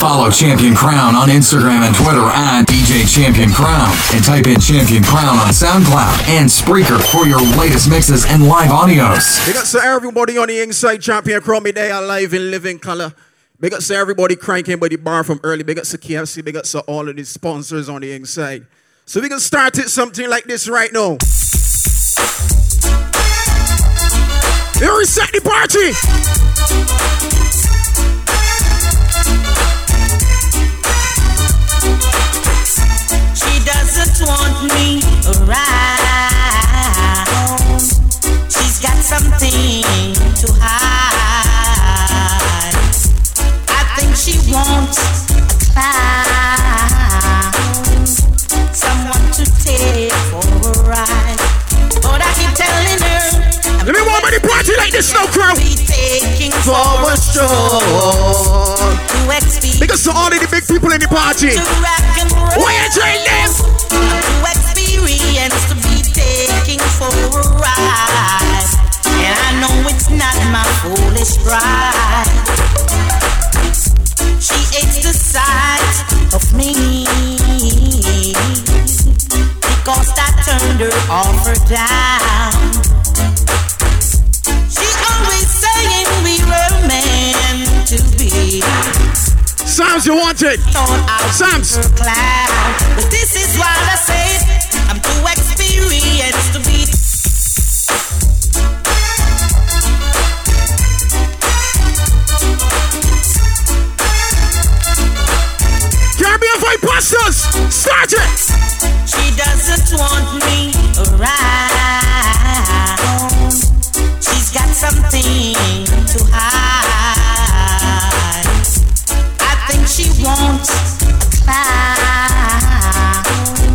Follow Champion Crown on Instagram and Twitter at DJ Champion Crown and type in Champion Crown on SoundCloud and Spreaker for your latest mixes and live audios. Big up to everybody on the inside, Champion Crown, me there alive in living color. Big up to everybody cranking by the bar from early. Big up to KFC, big up to all of the sponsors on the inside. So we can start it something like this right now. You reset the party! Doesn't want me around. She's got something to hide. I think she wants a clown, someone to take for a ride. But I keep telling her, let me warm up the party like this, no crowd. Be taking for a stroll. Because of all of the big people in the party, why you join them? To experience to be taking for a ride, and I know it's not my foolish pride. She hates the sight of me because I turned her off or down. She always saying we were meant to be. Sam's, you want it? Sam's. But this is what I said. I'm too experienced to be. Caribbean Vibes Pastels, start it. She doesn't want me around. She's got something to hide. She wants a clown,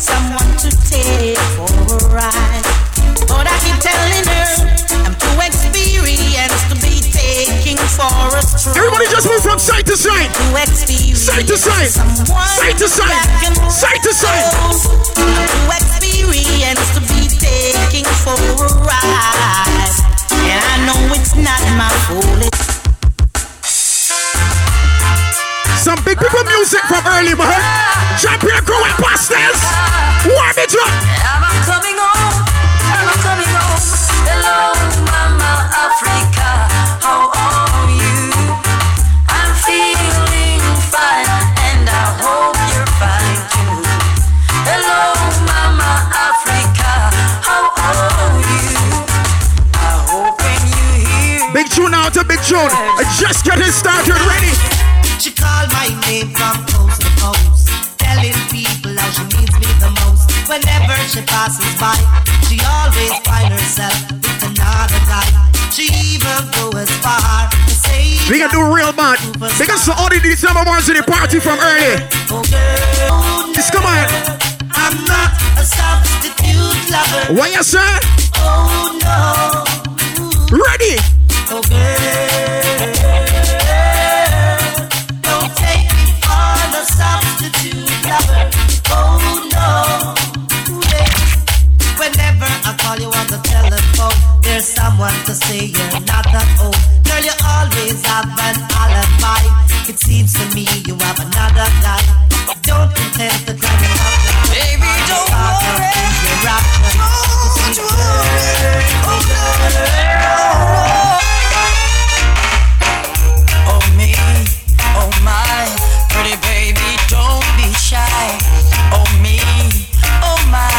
someone to take for a ride. But I keep telling her I'm too experienced to be taking for a stroll. Everybody just move from side to side, side to side, side to side, side to side. I'm too experienced to be taking for a ride, and I know it's not my foolish. Some big people music from early, man. Champion Crown and Pastels. Warm it up. I'm coming home, hello, Mama Africa, how are you? I'm feeling fine, and I hope you're fine too. Hello, Mama Africa, how are you? I'm hoping you hear. Big tune out to big tune. Just getting started, ready. She called my name from coast to coast, telling people how she needs me the most. Whenever she passes by, she always finds herself with another guy. She even goes as far to say, we can do real bad. Because all of these number ones in the party from early. Oh girl, just come on. I'm not a substitute lover. What you say? Oh no. Ready? Oh girl. Oh no. Whenever I call you on the telephone, there's someone to say you're not at home. Girl, you always have an alibi. It seems to me you have another guy. Don't pretend to climb it up. Baby, don't worry. Don't worry. Oh me, oh my, pretty baby, don't be shy. Oh me, oh my,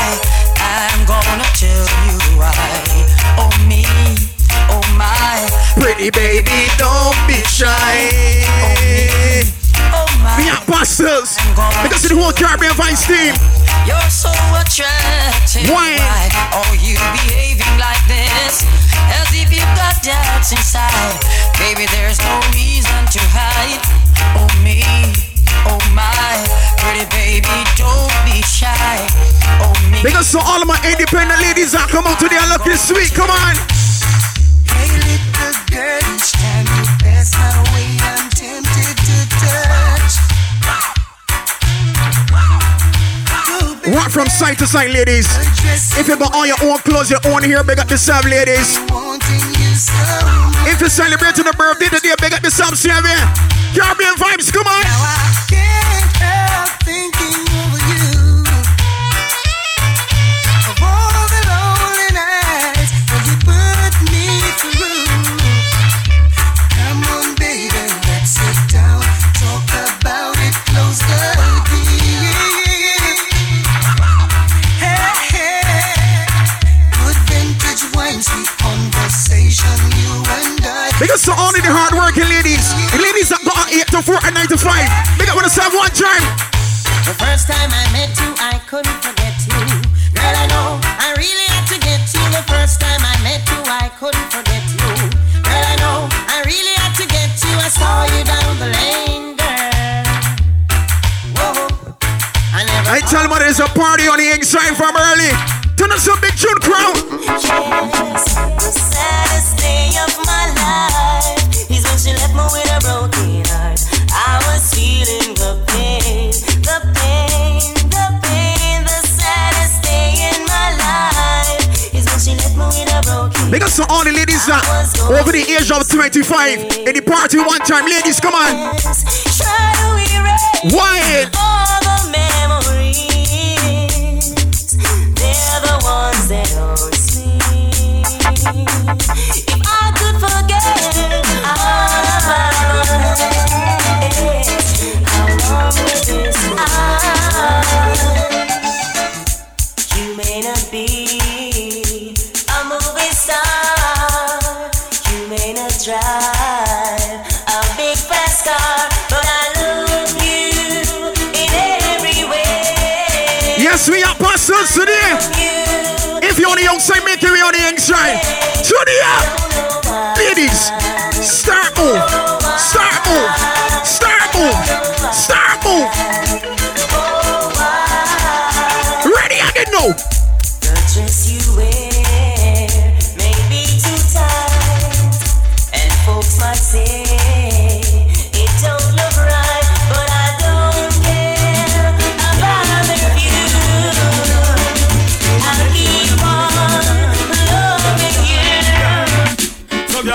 I'm gonna tell you why. Oh me, oh my, pretty baby, don't be shy. Oh me, oh my, we are Pastels, because it's the whole Caribbean Vibes team. You're so attractive. Why are you behaving like this? As if you've got doubts inside. Baby, there's no reason to hide. Oh me, oh my, pretty baby, don't be shy. Oh me. Because so all of my independent ladies that come out today are looking sweet, come on. Hey little girl, each time you pass my way, I'm tempted to touch. Walk from side to side, ladies. If you buy all your own clothes, your own hair, big up yourself, ladies. If you're celebrating a birthday today, big up yourself, Sammy. Caribbean vibes, come on. Now I can't help thinking over you. Of all the lonely nights that you put me through. Come on, baby, let's sit down, talk about it, close the deal. Because so only the hard working ladies. The ladies that got 8 to 4 and 9 to 5. Make up with us have one time. The first time I met you, I couldn't forget you. Girl, I know I really had to get you. The first time I met you, I couldn't forget you. Girl, I know I really had to get you. I saw you down the lane, girl. Whoa. I tell them there's a party on the inside from early. Turn us a big tune crowd. Yes, the saddest day of my life is when she left me with a broken heart. I was feeling the pain, the pain, the pain. The saddest day in my life is when she left me with a broken heart. Because all the ladies that over the age of 25 in the party one time, ladies, come on. Try to erase all the memories. They're the ones that haunt me. If I could forget all of my life, how long will this last? You may not be a movie star, you may not drive a big fast car, but I love you in every way. Yes, we are pastors today. If you're on the outside, make your way on the inside. To the up. Ladies, start move. Start move. Start move. Start move. Ready? I didn't know. The dress you wear may be too tight. And folks might say it don't look right. But I don't care about the view. I'll keep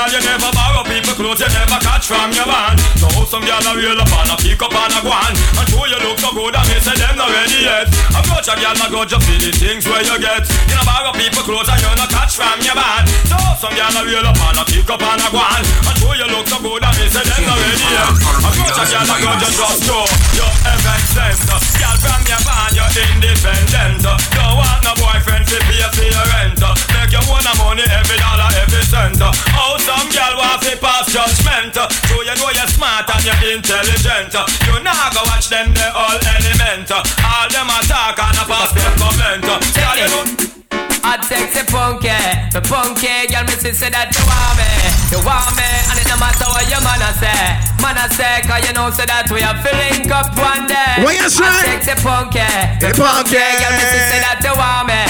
you never borrow people clothes, you never catch from your van. So some girl a reel up and a pick up and a go on. And true you look so good and me say them not ready yet. Approach a girl and go just see the things where you get. You never borrow people clothes and you not catch from your van. So some girl a reel up and a pick up and a go on. And true you look so good and me say them not ready yet. Approach a girl and go just show your FXM. Girl from your van, you're independent. Don't want no boyfriend to pay for your rent. Make your own money, every dollar, every cent. Some girl want to pass judgment. So you know you're smart and you're intelligent. You now go watch them, they're all element. All them attack and a pass them comment. Girl, you know I'd sexy punky, the punky girl, me say that you want me, and it no matter what your man I say, cause you know so that we are filling up one day. Why you say? I'd sexy punky, the punky girl, me say that you want me,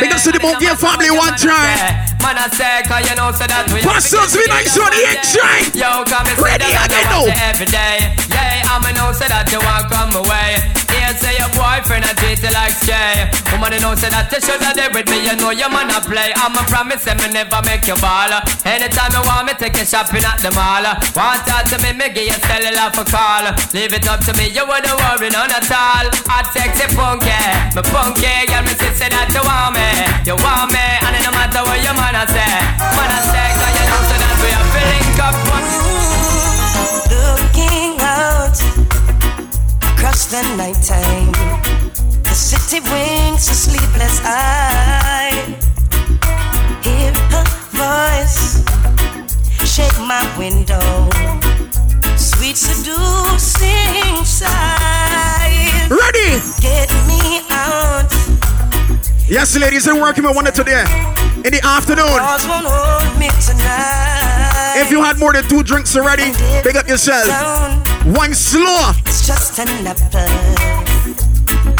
because the monkey family one time. Man I say, cause you know so that we are filling nice on the inside. Yo, come and say that you want me every day. Yeah, I'm a know so that you want come away. Yeah, say your boyfriend I treat you like Jay. Woman, you know so that you should have done. Me, you know your man a play. I'm a promise and me never make you ball. Anytime you want me, take you shopping at the mall. Want out to me, me give you cellular for call. Leave it up to me, you wouldn't worry none at all. I sexy punky, my punky girl, me say that you want me, and it no matter what your man a say. Man a say, cause you know so that we are filling up one. Looking out across the night time. The city winks a sleepless eye. Hear her voice shake my window. Sweet seducing sigh. Ready? Get me out. Yes, ladies, I'm working with one today. In the afternoon. Won't hold me tonight. If you had more than 2 drinks already, pick up yourself. One slow. It's just an apple.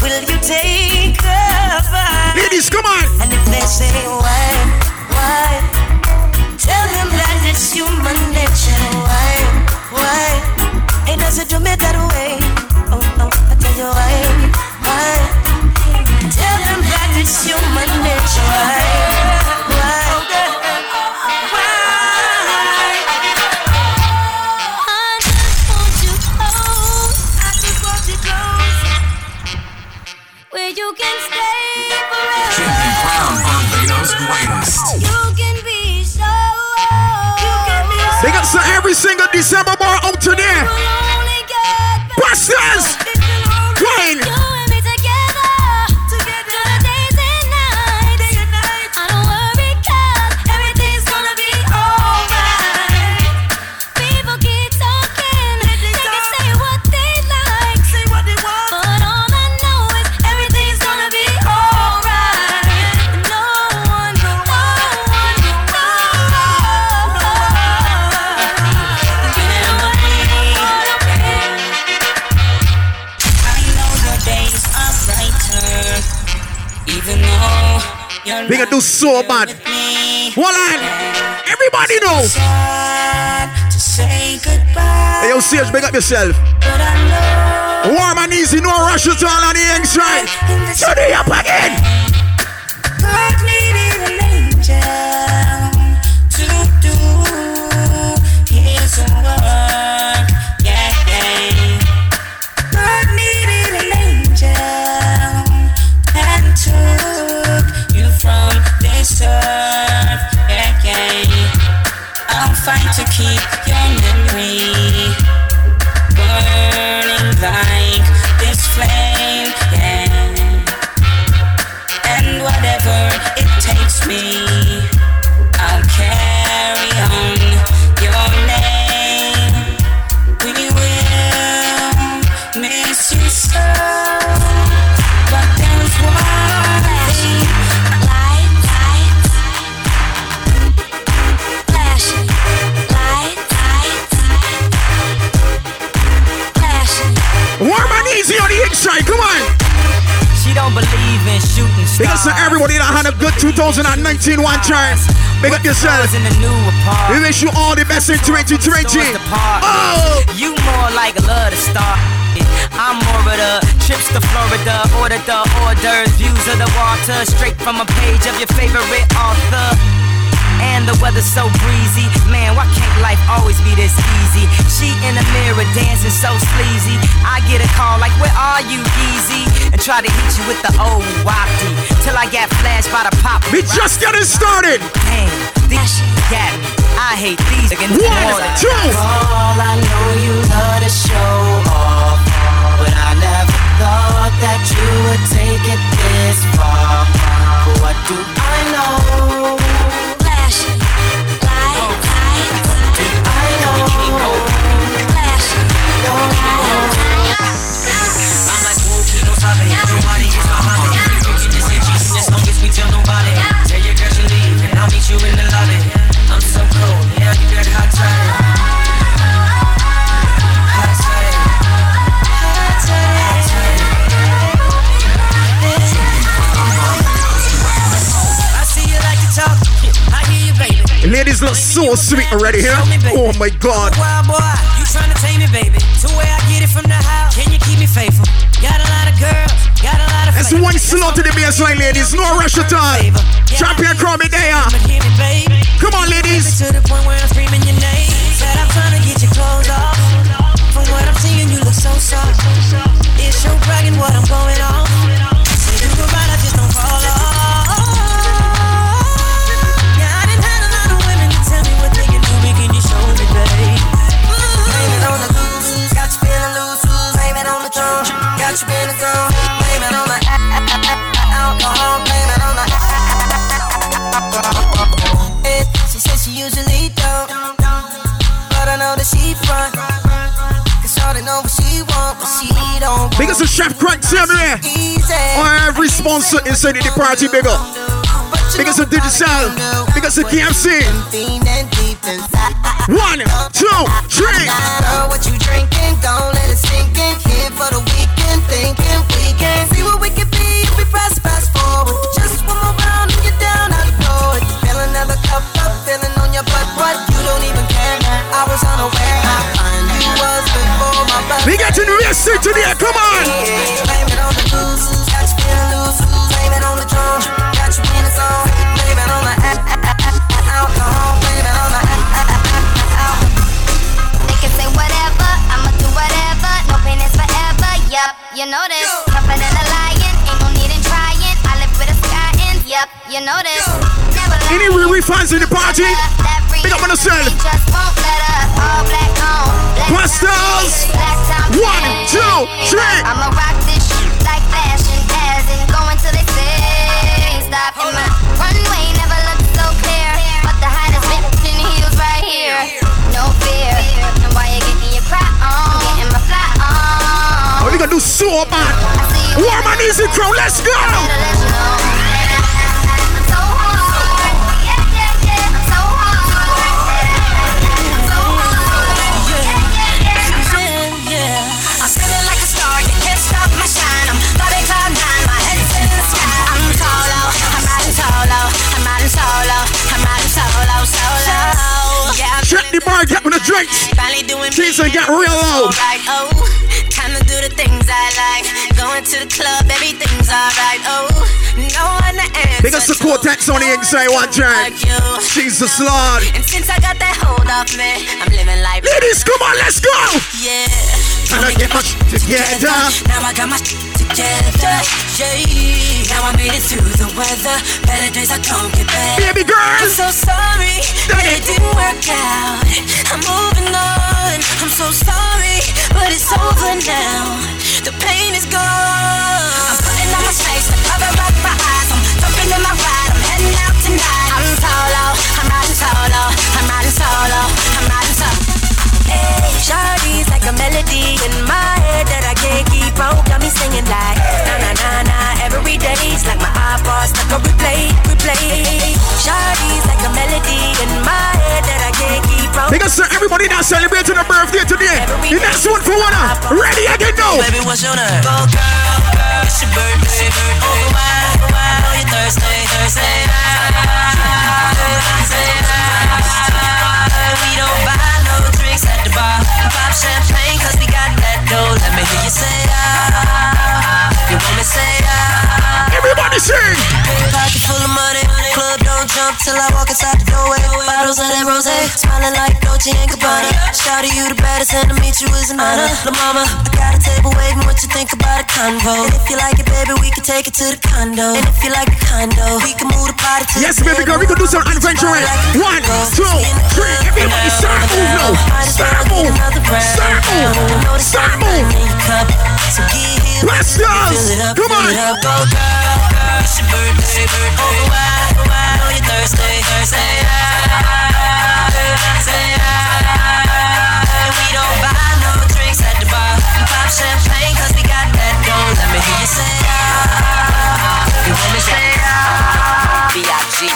Will you take cover? Ladies, come on! And if they say why, tell them that it's human nature. Why, it doesn't do me that way. Oh, I tell you why, tell them that it's human nature. Why, why? I just want December more out today. Pastels! Queen! They can do so bad. Hold on. Everybody knows. Hey, yo, Sage, big up yourself. Warm and easy, no rush at all on the inside. Turn it up again. God needed an angel to do his work. Yeah, yeah. God needed an angel and from this earth, okay. I'll fight to keep your memory burning like this flame, yeah. And whatever it takes me, I'll carry on your name. We will miss you so, but there's one thing. Warm and easy on the inside, come on! She don't believe in shooting stars. Big up to everybody that had a good 2019 one time. Big up yourself. We wish you all the best in 2020. Oh! You more like a love to start. I'm more of the trips to Florida. Order the orders, views of the water. Straight from a page of your favorite author. And the weather's so breezy. Man, why can't life always be this easy? She in the mirror dancing so sleazy. I get a call like, where are you, Easy? And try to hit you with the old wafty. Till I got flashed by the pop. We just getting started. Damn, these got me. I hate these. 1, 2. All I know you love to show off. But I never thought that you would take it this far. But what do I know? Ladies look so sweet already here. Oh my God. You trying to tame me, baby. To where I get it from the house. Can you keep me faithful? Got a lot of girls. Got a lot of faith. That's one slot to the baseline, ladies. No rush at all. Champion Crown, me there. Come on, ladies. To the point where I'm screaming your name. Said I'm trying to get your clothes off. From what I'm seeing, you look so soft. It's your bragging what I'm going on. Say you go right, I just don't fall off. Blame it on the alcohol, blame it on the alcohol. She said she usually don't, but I know that she front. Cause all they know what she want, but she don't. Because the chef cracks everywhere. Or every sponsor inside the party bigger. Because the digital, because the KFC. 1, 2, 3. What you drinking? Don't let it sink in. Here for the weekend. Thinking we can see what we can be if we press fast forward. Just one more round and you're down, I know it. Fill another cup up, feeling on your butt, but you don't even care. I was unaware how fine you was before my butt. We got to do this to the air, come on! Blame it on the booze, got you feeling loose. Blame it on the drum, got you in the zone. Blame it on the alcohol, blame it on the alcohol. They can say whatever, I'ma do whatever. No pain is forever, yep. You know this, tougher than a lion, ain't no need in trying. I live with a sky in, yep, you know this. Never any refunds in the party? Big up on the cell. Just won't let up. all black on. Pastels! 1, 2, 3. I'ma rock this shit like fashion as it. Going till they say stop. And my runway never looked so clear. But the hottest bitch in heels right here. No fear. And why you getting your crap on? I'm getting my fly on. Oh, you gonna do so bad. Warm and easy crown, let's go! Check the bar, get with the drinks. Cheese and get real loud. Alright, oh, time to do the things I like. Going to the club, everything's alright, oh. No one to answer. Big us the cortex on the inside one time. Jesus Lord. And since I got that hold off me, I'm living life. Ladies, come on, let's go. Yeah. Trying to get my shit together. Now I got my shit together. Yeah. Now I made it through the weather. Better days I don't get better. Baby girl. I'm so sorry that it didn't work out. I'm moving on. I'm so sorry, but it's over now. The pain is gone. I'm putting on my face to cover up my eyes. I'm jumping in my ride. I'm heading out tonight. I'm solo. I'm riding solo. I'm riding solo. I'm riding solo. Hey, shawty's like a melody in my head that I can't keep out. Got me singing like na na na na. Every day's like my iPod stuck on replay. Shawty's like a melody in my head that I can't keep out. Because everybody now celebrating a birthday today. The next one for one. Ready again now. Baby, what's your name? Go girl, it's your birthday. Oh why? Oh you Thursday night. Thursday night. We don't buy no drinks at the bar. Pop champagne 'cause we got that dough. Let me hear you say ah. You want me say ah. Everybody sing. Big pocket full of money. Club don't jump till I walk inside the doorway. Bottles of that rosé, smiling like Dolce and Gabbana. Shout out you the baddest and to meet you is an honor. La mama, I got a table waiting. What you think about a convo? And if you like it, baby, we can take it to the condo. And if you like the condo, we can move the party to yes, the baby girl, we can do some adventuring. 1, 2, 3, everybody start move now. Start move, start move, start move. Let's go, come on. It's your birthday, oh why on your Thursday night. We don't buy no drinks at the bar. Pop champagne 'cause we got that dough. Let me hear you say ah. You want me say ah. B.I.G.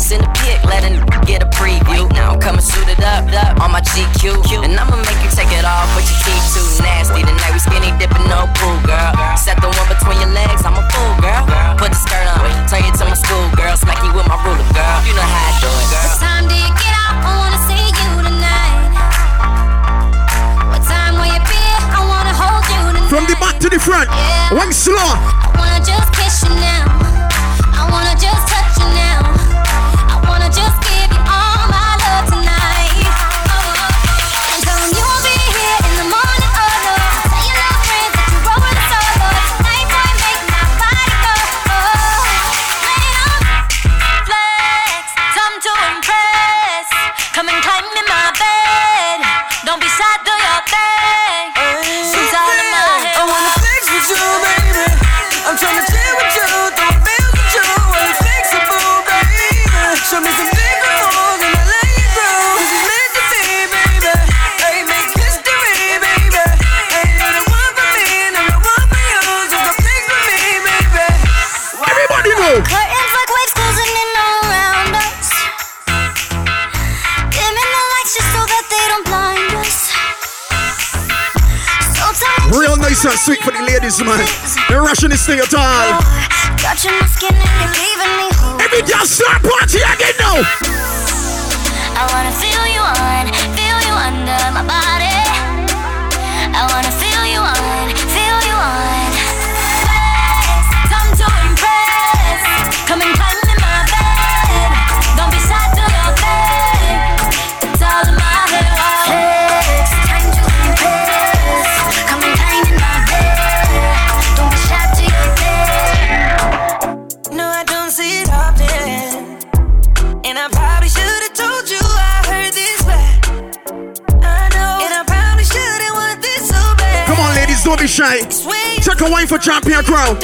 Send a pic, letting get a preview. Now I'm coming suited up on my GQ. And I'ma make you take it off, but you keep too nasty. Tonight we skinny dipping, no pool, girl. Set the one between your legs, I'm a fool, girl. Put the skirt on, turn you to my school, girl. Smack you with my ruler, girl. You know how I do it, girl. What time did you get out? I wanna see you tonight. What time will you be? I wanna hold you tonight. From the back to the front, yeah. One slow. I wanna just kiss you now. I wanna just touch you now. Just give you all my love tonight. Oh. And come, you'll be here in the morning. Oh no, tell your little friends that you're rolling solo. Nighttime make my body go. Oh. Flex, time to impress. Come and climb in my bed. Don't be shy, do your thing. She's all in my head. I wanna flex with you, baby. I'm trying to chill with you, don't feel with you. I'm flexible, baby. Show me some. Real nice and sweet for the ladies, man. They're rushing this thing at all. Touching my skin and you're leaving me whole. Every girl start party again now. I wanna feel you on, feel you under my body. I wanna feel you on, feel you on. Flex, time to impress. Come and climb in my bed. Don't be sad, do your thing. It's all in my head. Flex, time to impress. Come and shy. Check a wine for Champion Crown.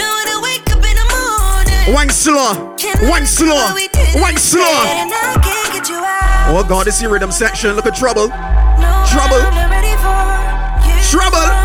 Wine slow. Wine slow. Wine slow. Oh God, this is your rhythm section. Look at trouble. Trouble. Trouble.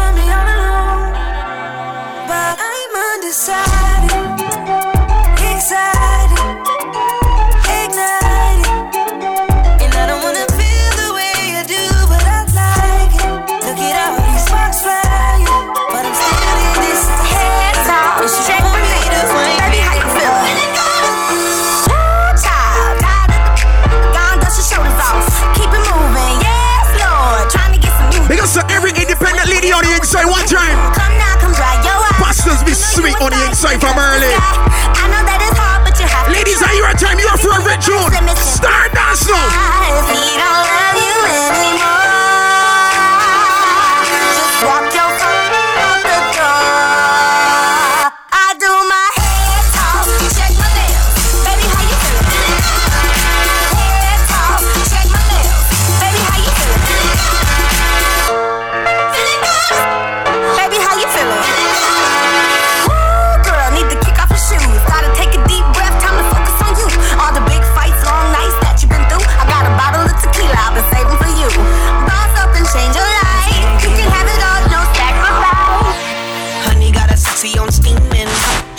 Say one time. Come now, come dry your eyes. Pastels be sweet on the inside from early. I know that it's hard, but you have to. Ladies, are you a time? You're for a red tune. Start dance now. If he don't love you anymore, just walk your phone out the door. I do my head toss, check my nails. Baby, how you feeling? Head toss, check my nails. Baby, how you feeling?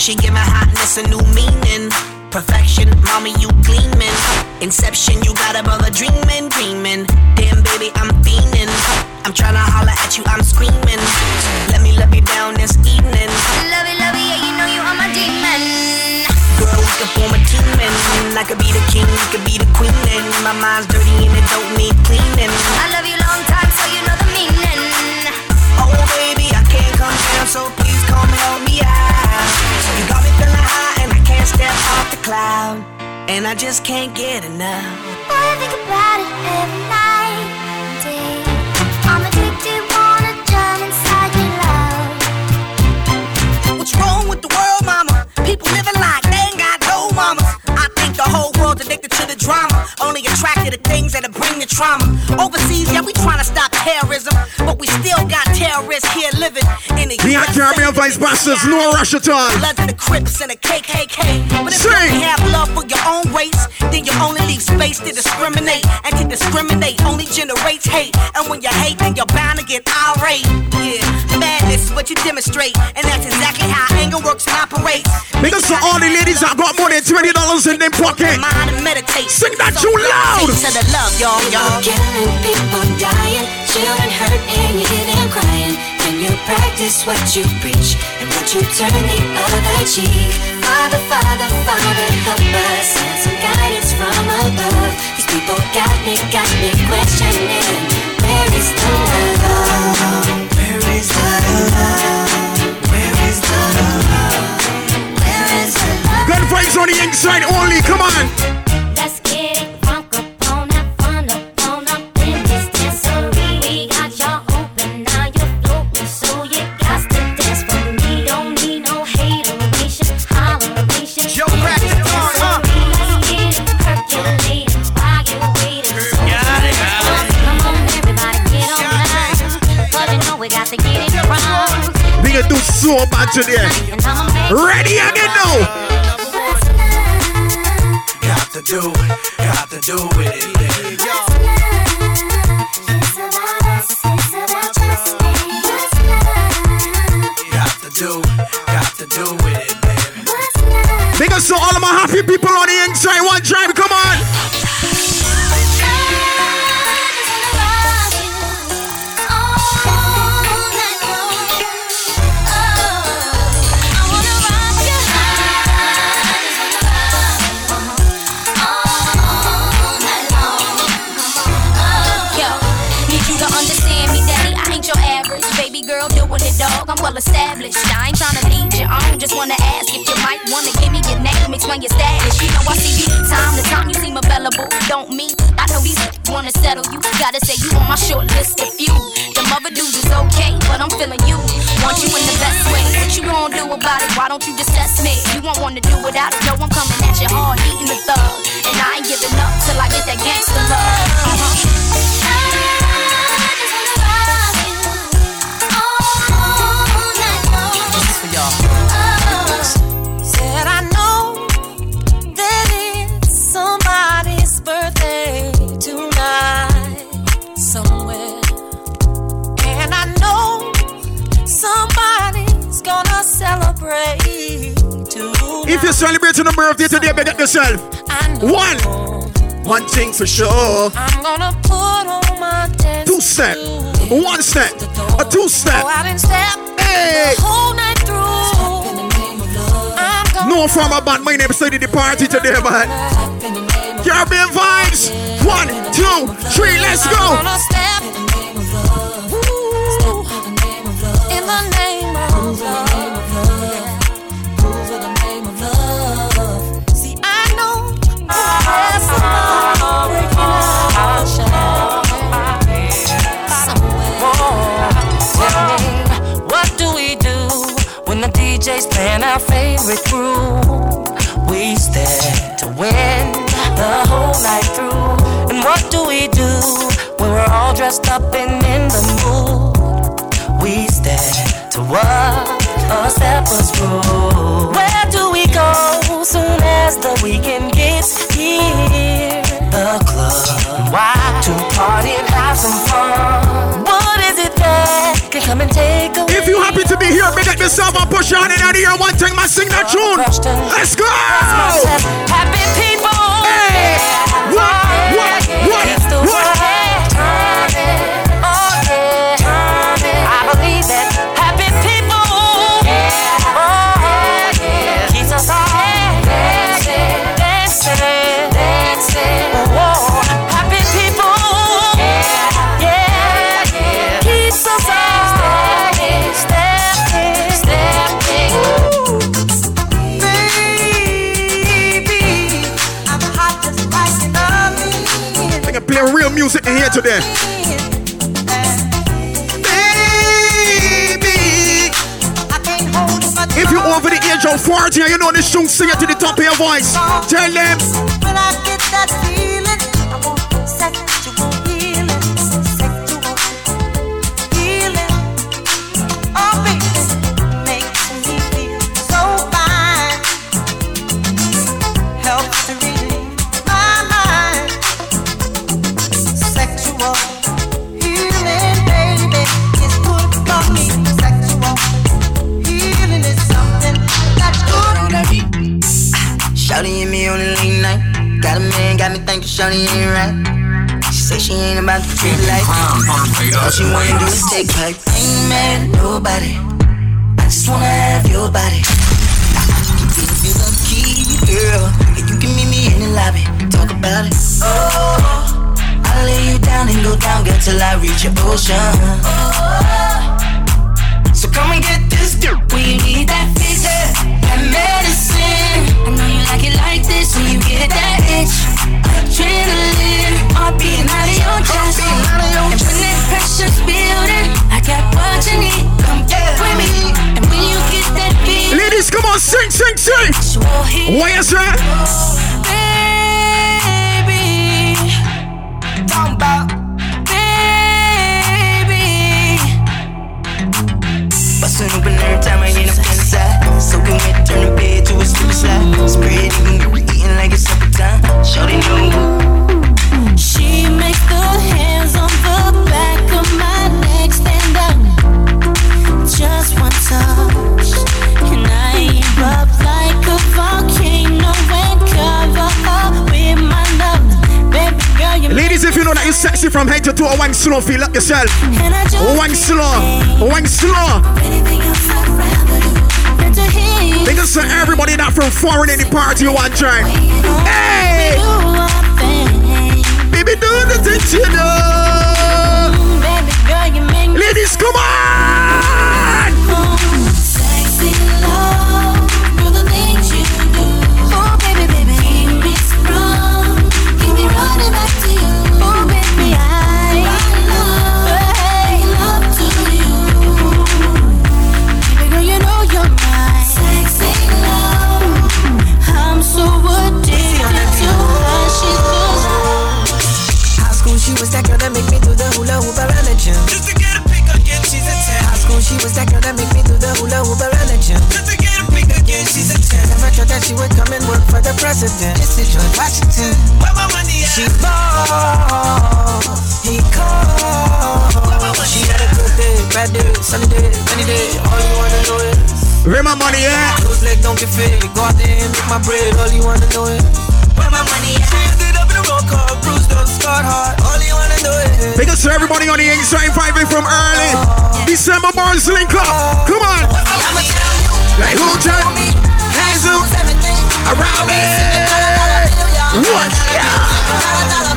She give my hotness a new meaning. Perfection, mommy, you gleaming. Inception, you got above a dreaming, dreaming. Damn, baby, I'm fiending. I'm tryna holler at you, I'm screaming. Let me love you down this evening. Love you, yeah, you know you are my demon. Girl, we can form a team, and I could be the king, you could be the queen, and my mind's dirty and it don't need cleaning. I love you long time, so you know the meaning. Oh, baby, I can't come down, so please come help me out. You got me feeling high and I can't step off the cloud, and I just can't get enough. I think about it every night and day. I'm addicted, wanna jump inside your love. What's wrong with the world, mama? People living like they ain't got no mama. I think the whole world's addicted to the drama, only attracted to things that'll bring the trauma. Overseas, yeah, we trying to stop terrorism, but we still got terrorists here living in the U.S. Caribbean Vibes Pastels, no rush at all. Blood to the Crips and the KKK. But if you don't have love for your own race, then you only leave space to discriminate. And to discriminate only generates hate. And when you hate, then you're bound to get irate. Yeah, madness is what you demonstrate, and that's exactly how anger works and operates. Because to all the ladies that got more than $20 in their pocket, sing that too loud. To the love, y'all, y'all. Killing people, dying, children hurt, and you hear them crying. When you practice what you preach, and what you turn the other cheek. Father, Father, Father, help us, send some guidance from above. These people got me questioning. Where is the love? Where is the love? Where is the love? Where is the love? Good vibes on the inside only, come on. Do so bad today. Ready again now. Got to do it. Got to do it. It's about us. It's about us. Got to do it. Got to do it, baby. Big up to all of my happy people on the inside. One drive, come on. I'm well established, I ain't tryna lead you on. Just wanna ask if you might wanna give me your name, explain your status. You know I see you time to time, you seem available. Don't mean, I know these wanna settle you. Gotta say you on my short list of few. Them other dudes is okay, but I'm feeling you. Want you in the best way, what you gonna do about it? Why don't you just test me? You won't wanna do without it, no, I'm coming at you hard, eating the thug. And I ain't giving up till I get that gangster love. I just wanna rock you all night. If you're celebrating a birthday today, beg up yourself. One thing for sure. I'm gonna put on my dance. 2 step. 1 step. A 2 step. Hey. The whole night through. No from a band. My name is Lady the party today, man. Caribbean vibes. 1, 2, 3. Let's go. In the name of love. DJ's playing our favorite groove. We stand to win the whole night through. And what do we do when we're all dressed up and in the mood? We stand to what a stepper's rule. Where do we go soon as the weekend gets here? The club. Why? To party and have some fun. What is it that can come and take away? If you happy to be here, make it yourself and push your hand in the air. One thing, my sing that tune. Let's go! Happy people! Hey! What? I believe that happy people keeps us all dancing. Real music in here today. Baby, I can't hold my if you're over the age of 40 and you know this song, sing it to the top of your voice. Tell them. When I get that feeling, I want sexual healing. Oh, baby, makes me feel so fine. Helps to relieve my mind. Shawty hit me on the late night. Got a man, got me thinking Shawty ain't right. She say she ain't about to treat like all she wanna do is take pipe. Ain't mad at nobody, I just wanna have your body. You the key, girl, and you can meet me in the lobby. Talk about it. Oh, I'll lay you down and go down, girl, till I reach your ocean. Oh, so come and get this girl. We need that fixer, that medicine. I know you like it like this when you get that itch. Adrenaline, I'll be out of your chest. And when that pressure's building, I got what you need. Come get with me. And when you get that beat, ladies, come on, sing. What is that? Baby, talk about baby. Bustin' open every time I hit up inside. Soaking wet, turn the bed to a slip slide. Spread eating like it's supper time. Shorty know. She makes the hands on the back of my neck stand up. Just one touch, and I erupt like a volcano and cover up with my love. Ladies, if you know that you're sexy from head to toe, wang slow, feel up yourself. Wang slow. They just say everybody that from foreign in the party one time. Hey! Baby, do the things you know. Ladies, come on! Sexy love, do the things you do. Oh, baby, keep me strong. Keep me running back to you. Oh, baby, I love to you. Baby girl, you know you're mine. Sexy love, I'm so addicted to her. She's good. High school, she was that girl that make me do the hula hoop around the gym. Just to get a pick again, she's a 10. High school, she was that girl that make me do the hula hoop around the gym. Just to get a pick again, she's a 10. Never thought that she would come and work for the president. Just to George Washington. Where my money at? She balls, he calls. She had a good day, bad day, sunny day, rainy day. All you wanna know is where my money at? Those legs don't get fit, go out there. my bread, all you wanna know is where my money at? Chased it up in the roll call, Bruce done scored hard, all you wanna know is big ups to everybody on the 875 from early December Barnes Link Club. Come on! I'ma tell you, like who tell me? Hands up, around me. What? I'ma tell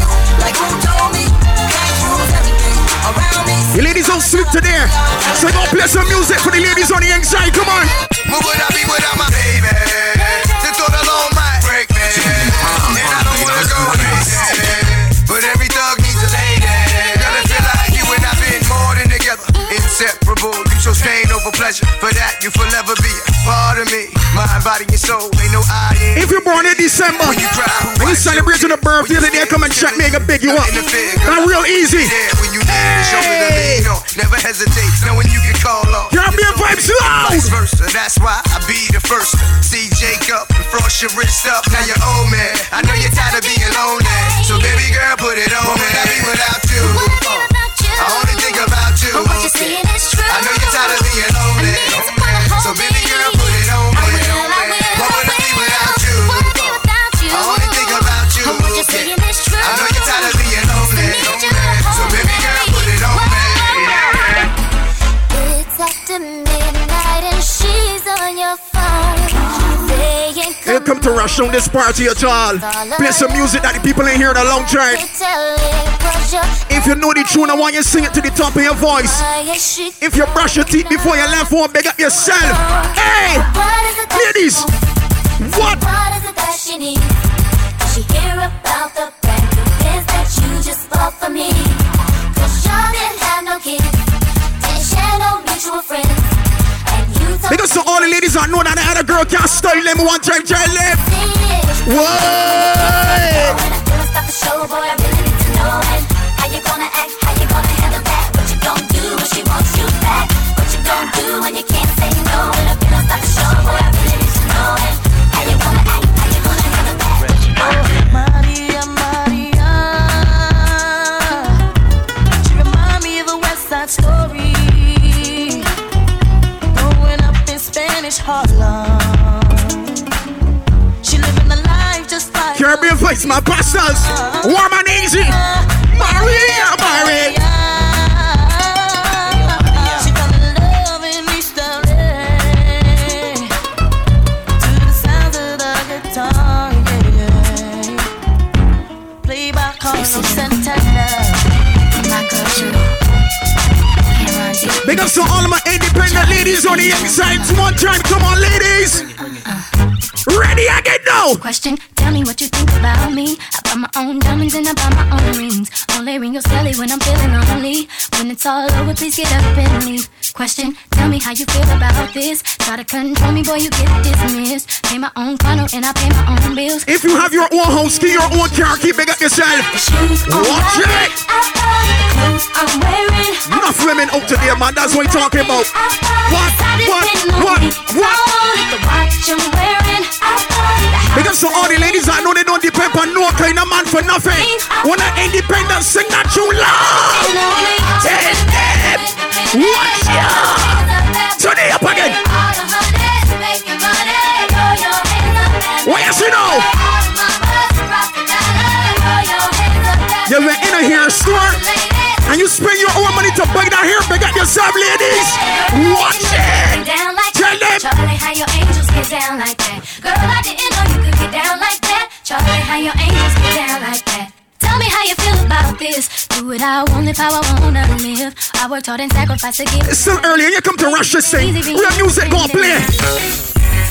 you, like who told me? The ladies don't sleep today, so go play some music for the ladies on the inside. Come on. What would I be without my baby? She thought alone might break me, and I don't wanna go crazy. But every thug needs a lady. Girl, I feel like you and I've been more than together, inseparable. You show strain over pleasure, for that you forever be a part of me. Mind, body, and soul, ain't no I in. If you're born in December, when you cry, and you're celebrating a birthday today, come and check me and big you up. Not real easy. Hey. Never hesitate, knowing you can call off. Caribbean Vibes loud. Vice versa, that's why I be the first. See Jacob and frost your wrist up. Now you're old man. I know you're tired of being lonely, so baby girl, put it on. What would I be without you? I only think about you. What you saying is true. I know you're tired of being lonely, so baby girl, put it on. What would I be without you? I only think about you. What you saying is true. I know you're tired of being lonely, so baby girl. It's after midnight and she's on your phone. Welcome to rush on this party at all. Play some music that the people ain't heard in a long time. If you know the tune, I want you to sing it to the top of your voice. If you brush your teeth before you left home, big up yourself. Hey, ladies, what? She hear about the brand new biz that you just bought for me. Because to all the ladies that know that the other girl can't style them one time, try live. What? How you gonna act? How you gonna handle that? What you gonna do when she wants you back? What you gonna do when you can't say no? And if you don't stop the show, boy, I really need to know it. How you gonna act? How you gonna handle that? Maria, Maria, she remind me of a West Side Story. Caribbean Vibes, my pastels, warm and easy. Maria, Maria. She got the love in me story. To the sounds of the guitar, yeah. Play by Carlos Santana. Big ups to all my independent ladies on the inside. One time, come on, ladies. Ready, I get no question. Tell me what you think about me. I buy my own diamonds and I buy my own rings. Only ring your silly when I'm feeling lonely. When it's all over, please get up and leave. Question, tell me how you feel about this. Try to control me, boy, you get dismissed. Pay my own funnel and I pay my own bills. If you have your own house, get your own car, keep it up yourself. Watch it. Enough women out today, man, that's what we're talking about. What? Because to all the ladies that know they don't depend on no kind of man for nothing. When an independent sing that you love, take them, watch ya. Turn it up again. What you see now? You went in a hair store and you spend your own money to buy that hair back at yourself, ladies. Watch it. Tell them. Down like that. Girl, I didn't know you could get down like that. Charlie, how your angels get down like that. Tell me how you feel about this. Do it, I want live how I wanna live. I worked hard and sacrificed to give. It's still early and you come to rush this thing. Real music gonna play.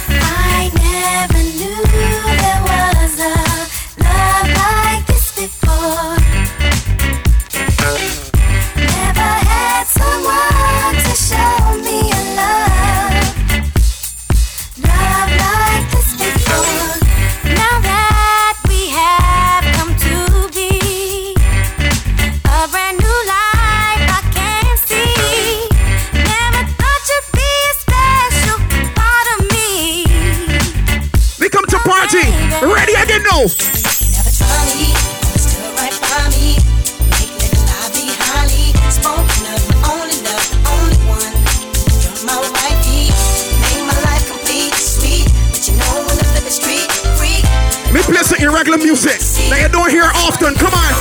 I never knew there was a love like this before. Never had someone to show me a love. Now that we have come to be a brand new life, I can see. Never thought you'd be a special part of me. We come to party, ready again now. You never try me, but still right by me. Make me lie behind me. Spoken of my only love, the only one. You're my wifey, make my life complete. regular music that you don't hear often. Come on.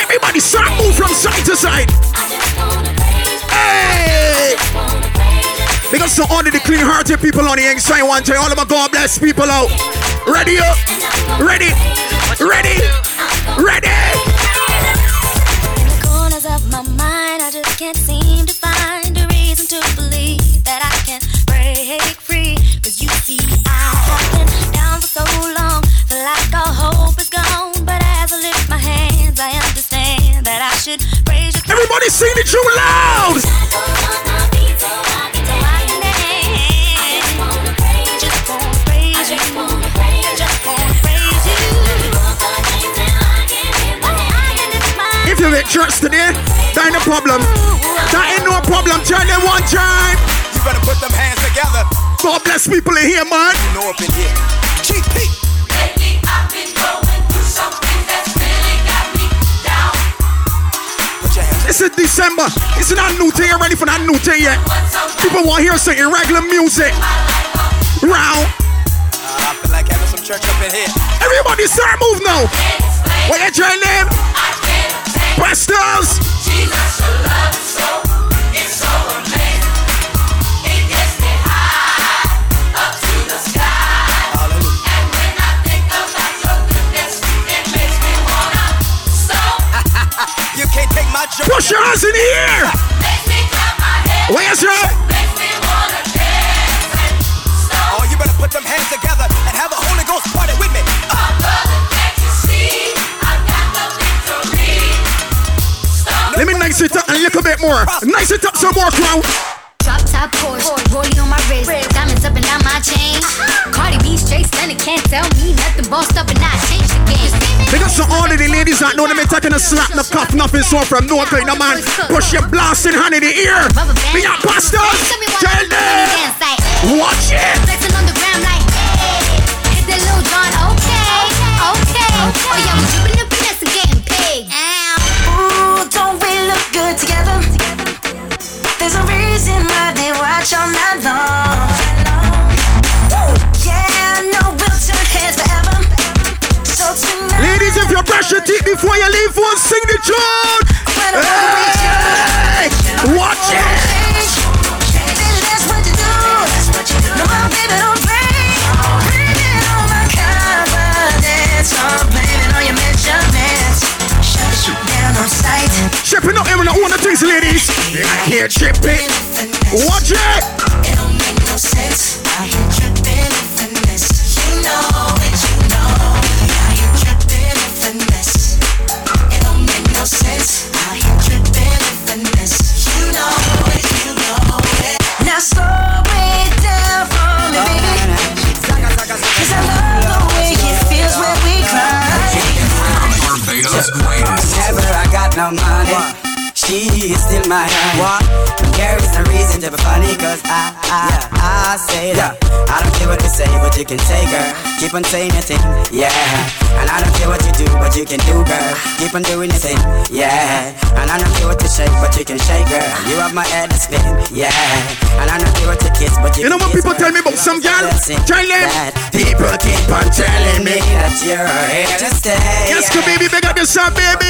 Everybody start move from side to side. Hey! Because so only the clean-hearted people on the inside want to. All of my God bless people out. Ready up. Ready. Ready. Ready. In the corners of my mind, I just can't seem to find a reason to believe that I can break free. Cause you see, I have been down for so long, feel like all hope is gone. But as I lift my hands, I understand that I should raise your... Everybody sing it too loud! Church today, that ain't no problem. That ain't no problem. Turn them one time. You better put them hands together. God bless people in here, man. You know up in here. Lately I've been going through something that's really got me down. Put your hands. This is December. It's not new thing. You're ready for that new thing yet. People want to hear some irregular music. Round. I feel like having some church up in here. Everybody start move now. What you trying name? Pastels! Jesus, your love is so, it's so amazing. It gets me high, up to the sky. Hallelujah. And when I think about your goodness, it makes me wanna stop. You can't take my joy. Push your hands in the air! Makes me clap my head. Where's your? Makes me wanna dance and stop. Oh, you better put them hands together and have a Holy Ghost party with me. My brother, can't you see? Let me nice it up a little bit more. Nice it up some more, crowd. Drop top Porsche, rolling on my wrist, diamonds up and down my chain. Cardi B straight stunning, can't tell me nothing. Bossed up and I change the game. They got some ordinary ladies that know them ain't taking a slap, no cuff, nothing so from no thing, no man. Push your blasting hand in the ear. Be your pastors, tell them. Watch it. Flexing on the ground like, hey, it's that Lil Jon, okay, okay. Oh yeah, we dripping the peanuts and getting paid. Don't we look good together? There's a reason why they watch all night long. Yeah, no, we'll turn hands forever. So tonight, ladies, if you brush your teeth before you leave, we'll sing the tune. Hey, watch it. Baby, that's what you do. No, my baby, don't play. Blame it on my confidence. I'm blaming on your measurements. Tripping up every one of these ladies. I hear tripping. Watch it. It don't make no sense. I hear tripping finesse. You know that you know. I hear tripping finesse. It don't make no sense. I hear tripping finesse. You know that you know it. Now slow it down for me, baby. Cause I love the way it feels when we cry. No money, she is still my honey. There is no reason to be funny, cause I say that. I don't care what you say, but you can take her. Keep on saying your thing, yeah. And I don't care what you do, but you can do, girl. Keep on doing your thing, yeah. And I don't care what you shake, but you can shake, girl. You have my head to spin, yeah. And I don't care what you kiss, but you can kiss, girl. You know what people tell me about some girl? Tell them. People keep on telling me that you're here to stay. Yes, yeah. Baby, big up yourself, baby.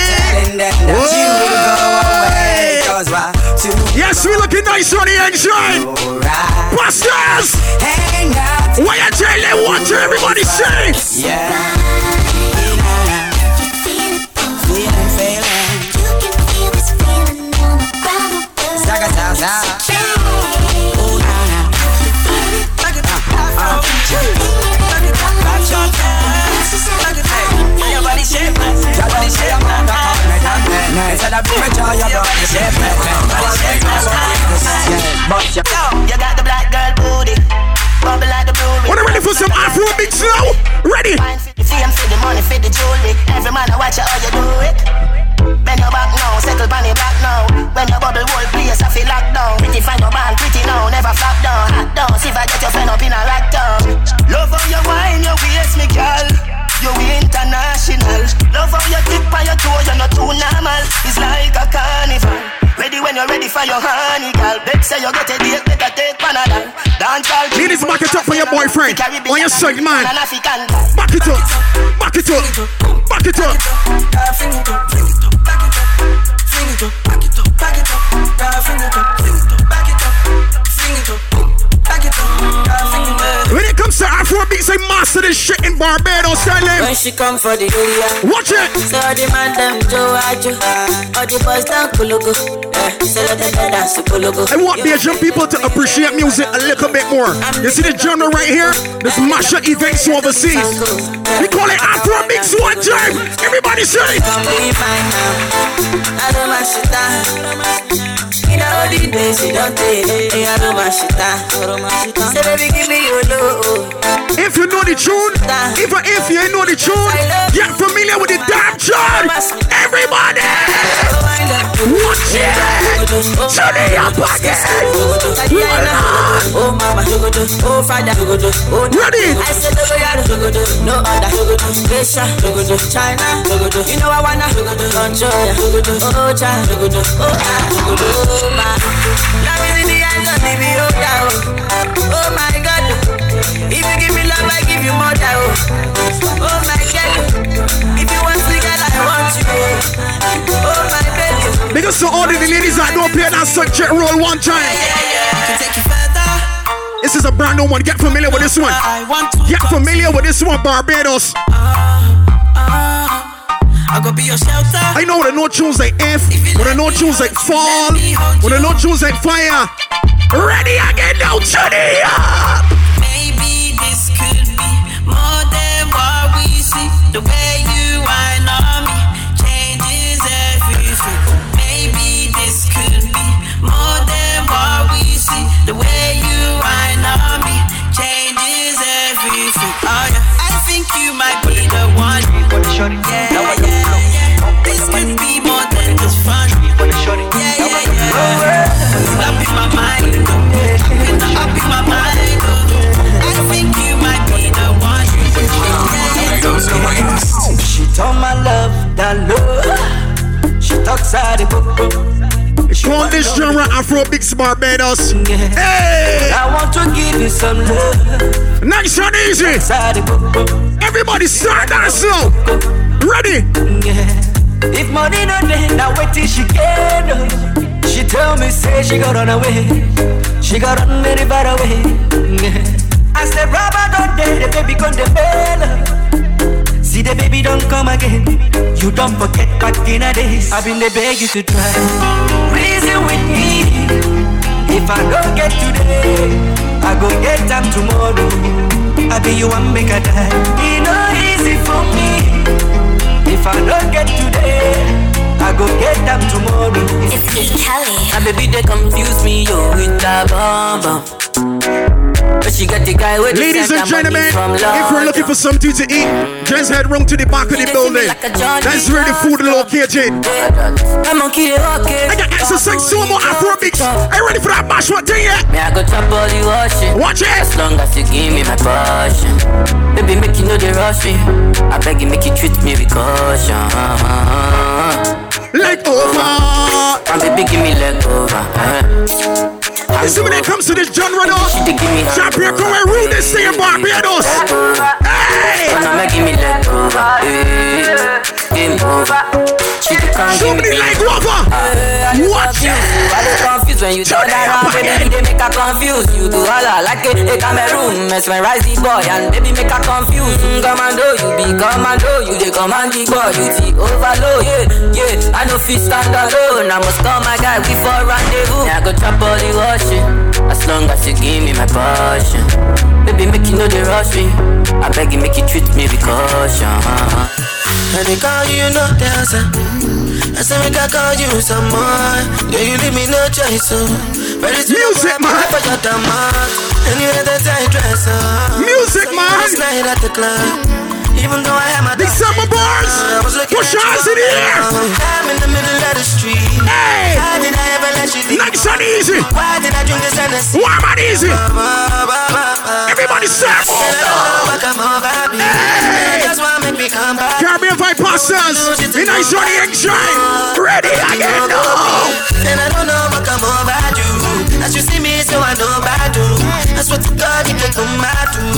Yes, we looking nice on the inside. Right. Busters! Hang out. Why you tell them what to everybody say? Yeah. You got the black girl booty. Bubble like the blue. Wanna ready for some Afro beats now? Ready? See, I'm for the money, for the jewelry. Every man I watch you, how you do it. Bend your back now, settle bunny back now. When your bubble wall place, I feel locked down. Pretty fine, no man, pretty now, never flop down. Hot down, see if I get your friend up in a rack down. Love how you wine, your waist, me girl. You international. Love how you tip on your toe, you're not too normal. It's like a carnival. Ready when you're ready for your honey, girl. Bet say you get a date, better take Panadol. Dance all. Ladies, mark it up for your boyfriend on your side, man. Back it up, back it up, back it up. Bring it up, bring it up, back it up. Bring it up, back it up, back it up. Bring it up, bring it up, back it up. Bring it up, back it up. When it comes to Afrobeats, I master this shit in Barbados, Thailand. When she come for the area, watch it. So the man them do I do, all the boys down Kulugu. I want Belgian people to appreciate music a little bit more. You see the genre right here? This mashup events overseas. We call it Afro Mix one time. Everybody say it. If you know the tune, even if you ain't know the tune, get familiar with the damn tune. Everybody, watch it. Sunday up again. Oh mama, oh father, oh ready. I said no other. Russia, China, you know I wanna control. Oh China, oh my. Love in the eyes of the down. Oh my God, if you give me love, I give you more down. Oh my God, if you want me, girl, I want you. Oh my baby. Because so all the ladies that don't play that subject role one time. This is a brand new one. Get familiar with this one. Get familiar with this one, Barbados. I know the no tunes like F, with the no tunes like Fall, with the no tunes like Fire. Ready again now, Johnny. Maybe this could be more than what we see. The way you wind on me changes everything. This could be more than what we see. The way you wind on me changes everything. Oh yeah, I think you might be the one. Yeah, yeah, yeah. This could be more than just fun. Yeah, yeah, yeah. Up in my mind, up in my mind. I think you might be the one. Yeah, yeah. She told my love that love. She talks out the book. Call this genre Afrobeats Barbados. Yeah. Hey! I want to give you some love. Nice and easy. Everybody start that song. Ready? Yeah. If money no then, now wait till she get up. She tell me, say she got run away. She got run very far away. Yeah. I said, rubber don't day, the baby gone the bell. See the baby don't come again. You don't forget back in a days. I've been beg you to try. Reason with me. If I don't get today, I go get them tomorrow. I be you one make a die. It's not easy for me. If I don't get today, I go get them tomorrow. It's Kid Kelly. And baby they confuse me, yo, with that bomb. She got the guy with ladies and gentlemen, if we're looking for something to eat, just head round to the back of the building. That's where the food located. I got exercise, so more Afrobeats. Are you ready for that mash what thing yet? Watch it. As long as you give me my passion, baby, make you know they rush me. I beg you, make you treat me with caution. Leg over. And baby, give me leg over. You see when it comes to this genre though, Champion Crown rule this thing in Barbados. Hey! Show me like rubber. Watch it. I confused when you turn around, baby, they make a confuse. You do holla like a Cameroon, mesmerize the boy and baby make a confuse. Commando, you be commando, you the command the boy, you the overload. Yeah, yeah. I know if you stand alone, I must call my guy we for rendezvous. I go chop all the water. As long as you give me my passion, baby, make you know they rush me. I beg you, make you treat me with caution. When they call you, no dancer. I say make I call you some more. Yeah, you leave me no choice, so music, man. And you had a tight dress on. Music, man. Last night at the club. Even though I had my big summer bars, push your eyes in the air. I'm in the middle of the street. Hey, how did I ever let you leave? Nice and easy. Why did I drink this Hennessy? Why am I easy? Everybody say, oh, no. Hey, that's why I make me come back. Caribbean Vibes Pastels, be nice on the extreme. Ready again, no. And I don't know what come over you. As you see me, so I know about you. That's what you got, you can come out to.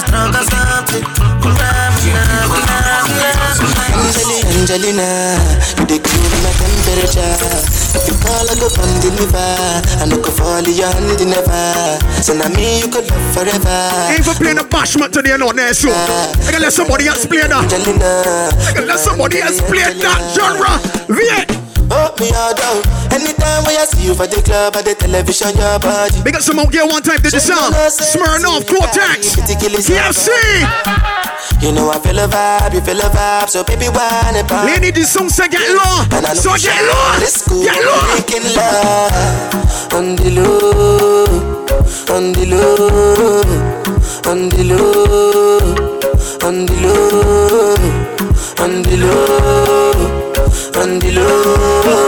stronger something. Angelina, you dey cool my temperature. If you call, I go come deliver. I no go fall in your hand never. So now me you could love forever. If you play the parchment today, no next show. I can let somebody else play that. I can let somebody else play that genre. Viet. Oh, me all down. Anytime when I see you for the club or the television, your body. Make up some out here one time, did the sound. Smirnoff, Cortex, KFC. You know I feel a vibe, you feel a vibe. So baby, why not? Lady, this song say get low. So get low, get low. Making love on the low, on the low, on the low, on the low, on the low. On the low,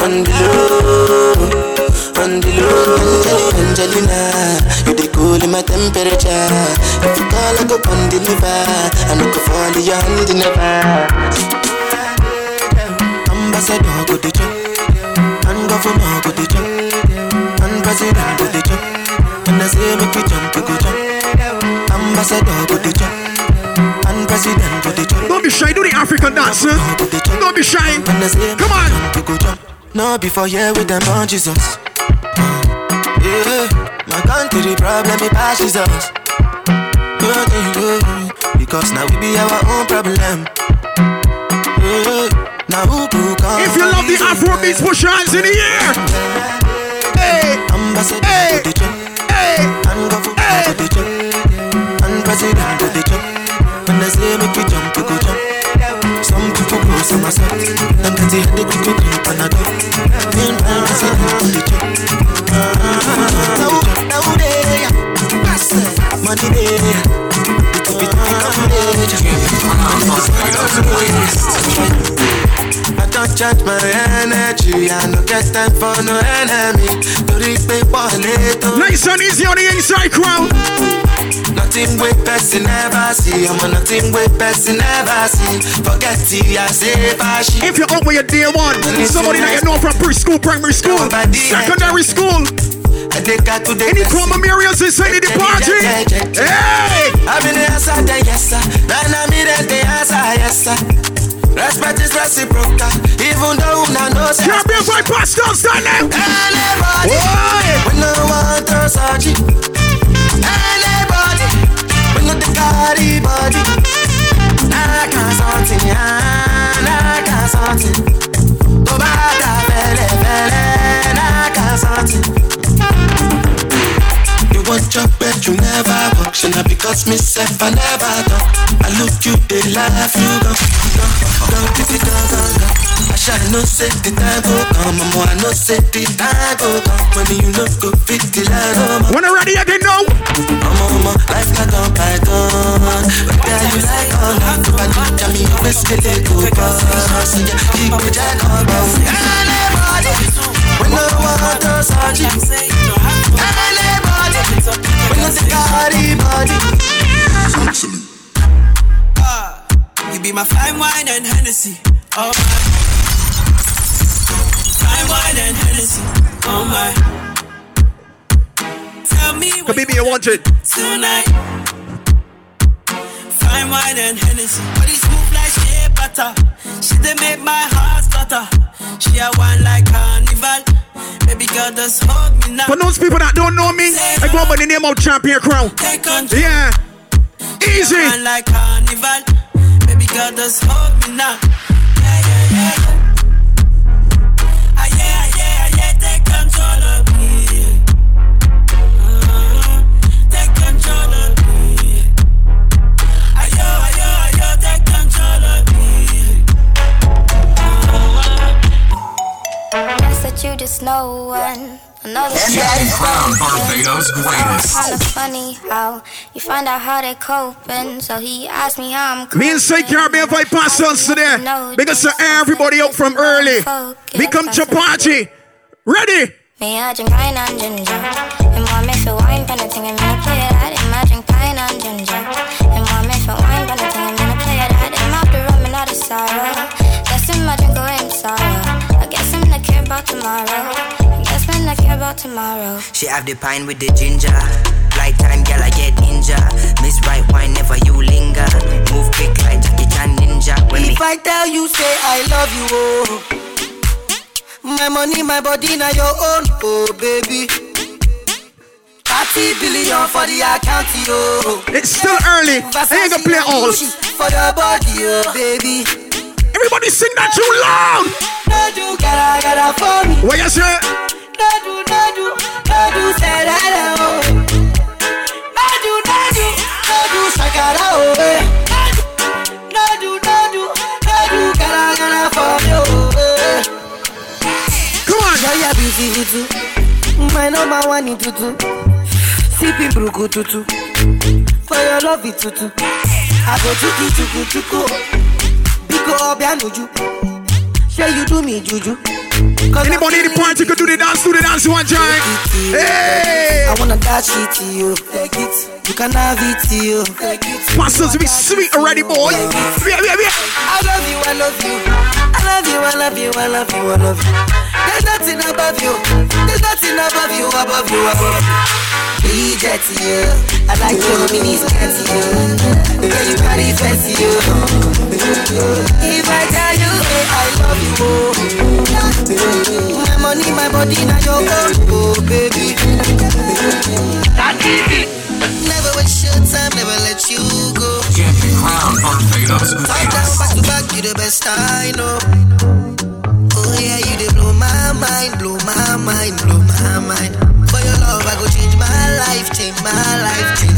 on the low, on the low. Angelina, you dey cool in my temperature. If you call, I go come deliver. I no go fall in your hand never. Ambassador go dey jump, and governor go dey jump, and president go dey jump. And I say make you jump, you go jump. Ambassador go dey jump. Don't be shy, do the African dance. Don't be shy. Come on. No, before here with them on Jesus. Yeah, my country problem is by Jesus. Good thing do, because now we be our own problem. Now who come? If you love the Afrobeats, push your hands in the air. Hey, hey, hey, hey, hey. When I say make you jump, you go jump. Some people go, some are soft. And they could go drink and I do. Meanwhile, I say they jump. Nowadays, money day. Little bit pick up day. I don't charge my energy. I no get time for no enemy. To repay for later. Nice and easy on the inside crowd. Nothing with person ever see. I'm on nothing with person ever see. Forget it, I say fashion. If you're up with your day one, somebody that you know from preschool, primary school, secondary school, any common areas inside the party. Hey! I'm in the answer, yes sir. Then I'm in the answer, yes sir. Respect is reciprocal, even though I know say. Champion Vibes Pastels, stand up! Anybody, we no want to surgery. Anybody, we no the carry body. I can't something, I can't something. Go back to belly, belly, I can't something. You want your bed, you never walk. Should not because myself I never talk. I look you, they laugh, you go. I shall not say the time will come. I know set the time will come. When you look good, fit the line. When I'm ready, I didn't know. I'm on my life like a python. But there you like all that. But you tell me, you're still go far. So you keep me jack on both. Anybody, we know what those are. Anybody, we know the carry body. Absolutely. You be my fine wine and Hennessy, oh my. Fine wine and Hennessy, oh my. Tell me what baby, you want it tonight. Fine wine and Hennessy, body smooth like shea butter. She dey make my heart flutter. She a wine like carnival. Baby girl, just hold me now. For those people that don't know me, I go by the name of Champion Crown. Yeah, easy. Wine like carnival. God just hold me now. Yeah, yeah, yeah. Ah, yeah, yeah, yeah. Take control of me. Take control of me. Ah, yo, yo, take control of me. I said you just know one. Another Crown, Barbados greatest. Kind of funny how you find out how they coping. So he asked me how I'm coping. Me and say Caribbean Vibes Pastels today. Because everybody out from early. We come to party. Ready? Me, I drink wine and ginger. And mom, if you wine, but I think I'm gonna play it. I didn't mind drink pine and ginger. And mom, if you wine, but I think I'm gonna play it. I didn't mind the rum and all the sorrow. Guess I'm not going sorrow. I guess I'm not care about tomorrow. That's when I care about tomorrow. She have the pine with the ginger. right time, girl, I get ninja. Miss right wine, never you linger. Move quick like Jackie Chan ninja. When if I tell you, say I love you, oh. My money, my body, now your own, oh baby. 30 billion for the account, oh. It's still early. I ain't gonna play all for your body, oh baby. Everybody sing that too loud. No, gotta for me. What you say? No, say that oh. No, shakara oh. No, gotta for me oh. Come on. Yeah, yeah, busy too. My number one in tutu. Sipping bruku tutu. For your love it tutu. I go chuku. Biko obianuju. Say you do me juju. Anybody in the party could do the dance one time. Hey! I wanna dash it to you. Take it. You can have it to you. Take it. Pastels be sweet already, boy. Yeah. I love you. There's nothing above you. There's nothing above you. Be jet to you, I like your minis cat to you. Girl, you body fancy you. If I tell you, hey, I love you, oh. My money, my body, now your own, oh baby. That's it. Never waste your time, never let you go. Champion Crown, fight down, back to back, you the best I know. Oh yeah, you the blow my mind. Your love, I go change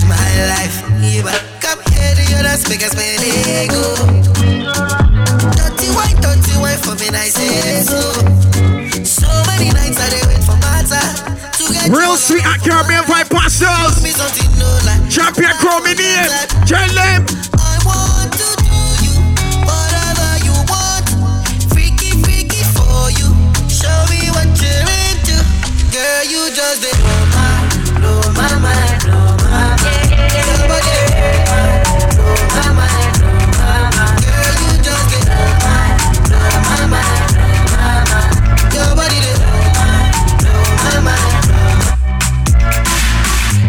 my life. If I come here to your dance, make us spend it go. Dirty wine for me, I say so. So many nights I did wait for matter. Real sweet at Caribbean Vibes Pastels. Champion Crown in here. Tell them. I want to do you, whatever you want. Freaky for you. Show me what you're into. Girl, you just did.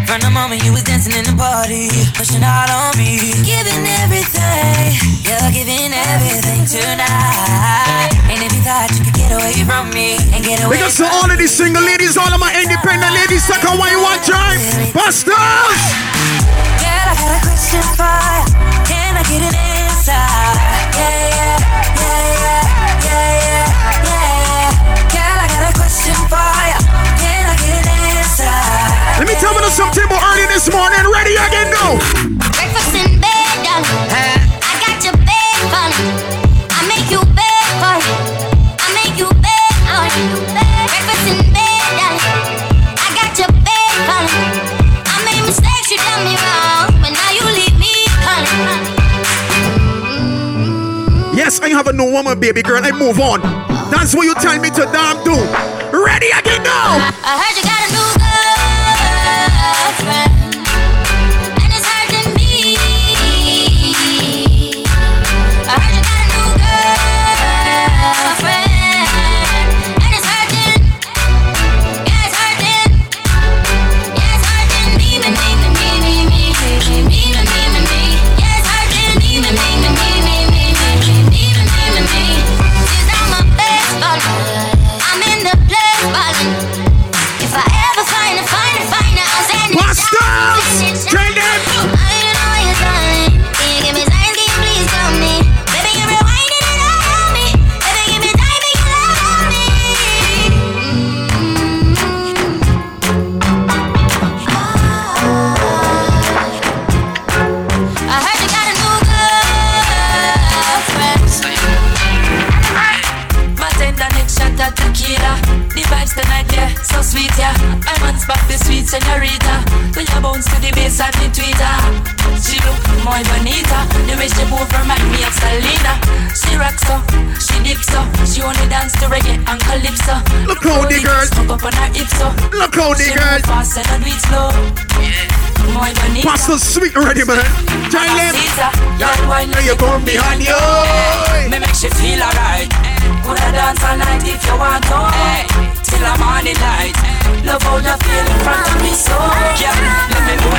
From the moment you was dancing in the party, pushing out on me, you're giving everything tonight. And if you thought you could get away from me and get away, because to all of these single ladies, all of my independent ladies, suck on what you want, time Busters. Girl, I got a question for you. Can I get an answer? Yeah. Girl, I got a question for you. Can I get an answer? Let me tell you some table early this morning. Ready again now. Breakfast in bed, I got your bed fun. I make you bed fun. I make you bed out. Breakfast in bed, I got your bed fun. I made mistakes, you done me wrong, but now you leave me honey. Yes, I have a new woman, baby girl. I move on. That's what you tell me to damn do. Ready again now. I heard you got a new girlfriend. Pastels sweet already, man. Thailand, now you're going behind you. Me makes you feel alright. Could I dance all night if you want to? Till I'm on the light. Love how you feel in front of me, so yeah. Let me move.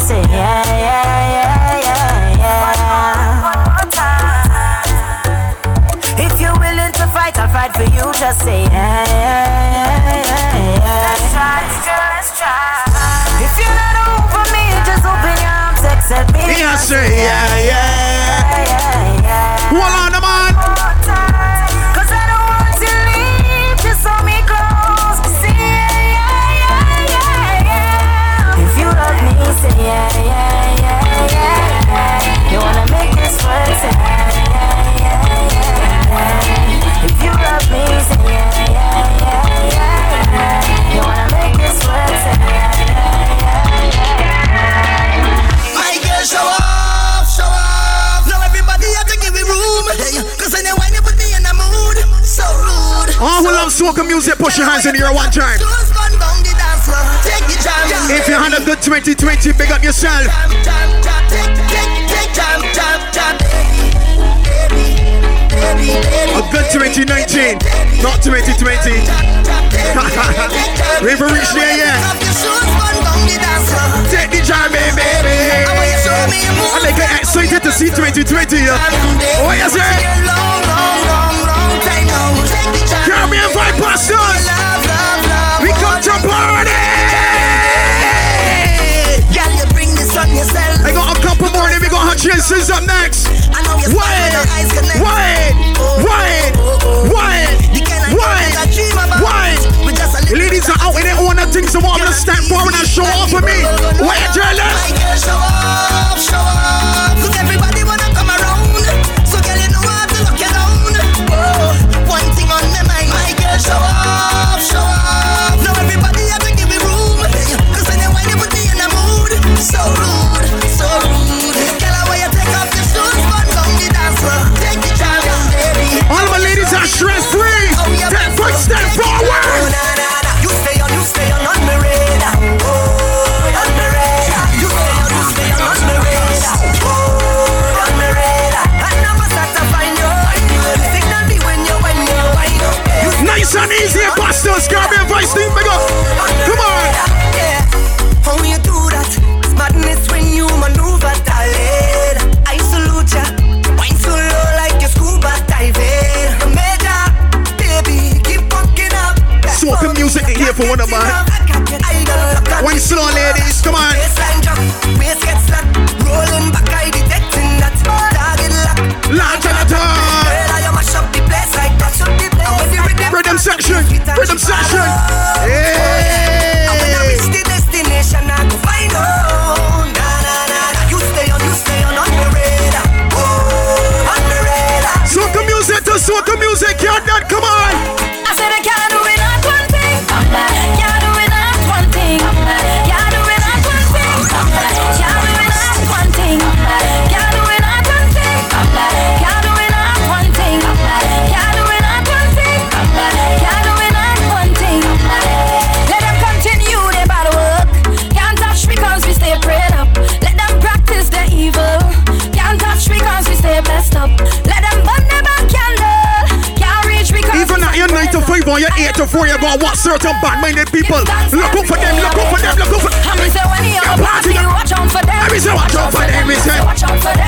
I'll say yeah, yeah, yeah, yeah, yeah. One more time. If you're willing to fight, I'll fight for you. Just say yeah, yeah, yeah, yeah, yeah. Let's try, girl, let's try. If you're not over me, just open your arms, accept me. Yeah, say yeah, yeah, yeah, yeah, yeah. Hold on, the man. One more time. 'Cause I don't want to leave, just hold me close. Say yeah, yeah, yeah, yeah, yeah. If you love me, say yeah, yeah, yeah, yeah, yeah. You wanna make this work, say yeah, yeah, yeah, yeah, yeah. If you love me, say yeah, yeah, yeah, yeah, yeah. You wanna make this work, say yeah, yeah, yeah, yeah, yeah. Show off, show off. Now everybody have to give me room. Cause anyway you put me in a mood. So rude. All who love soca music, push your hands in the air one time. If you had a good 2020, big up yourself. A good 2019, not 2020. We've reached there, yeah. Take the jam, baby. And they get excited to see 2020. Oh, yes, sir. Caribbean Vibes Pastels. We come to party. Yeah, you bring this on yourself. I got a couple more, then we got Hutchinson's up next. Wait. Ladies are out in their own things, so I'm gonna stand forward and show off for me. Wait, jealous. Show up, cause everybody wanna come around. So girl, you know I have to look you down. Whoa, one thing on my mind. My girl, show up, show up. Now everybody have to give me room. Cause anyway you put me in a mood. So rude, so rude. Girl, I want you take off your shoes. Run down the dance floor. Take the time, baby. All my ladies are stress free. Take foot step forward. You stay on my radar. Oh, on my radar. You stay on, you stay on. Nice and easy, Pastels, Caribbean Vibes team, big up. Come on. How you do that? It's madness when you maneuver, darling. I salute ya. Wine so low like your scuba diving. You made up, baby. Keep fucking up. Soca music in here for one of mine. Wine slow, ladies. Come on. Waist gets slapped. Rolling back, I detecting that. Target lock. Launch and attack. Girl, I mash up the place like mash up the place. Rhythm section, rhythm section. Yeah. I'm gonna reach the destination. I go find out. Na na na na. You stay on the radar. Oh, on the radar. Soca music to soca music. Can't not come on. I said I can't do it on one thing. Can't do it on one thing. Can't do it on one thing. Can't do it on one thing. Can't do it on one thing. Can't do it on one thing. Can't do it. Can't do it on one thing. Let them continue their bad work. Can't touch me cause we stay prayed up. Let them practice their evil. Can't touch me cause we stay blessed up. Let them burn their back candle. Can't reach me cause even at your 9 to 5 or your 8 to 4, you got what certain bad-minded people. Look out for them, look out for them, look out for them. And we say when you're party, you watch out for them. And we say watch out for them, we say.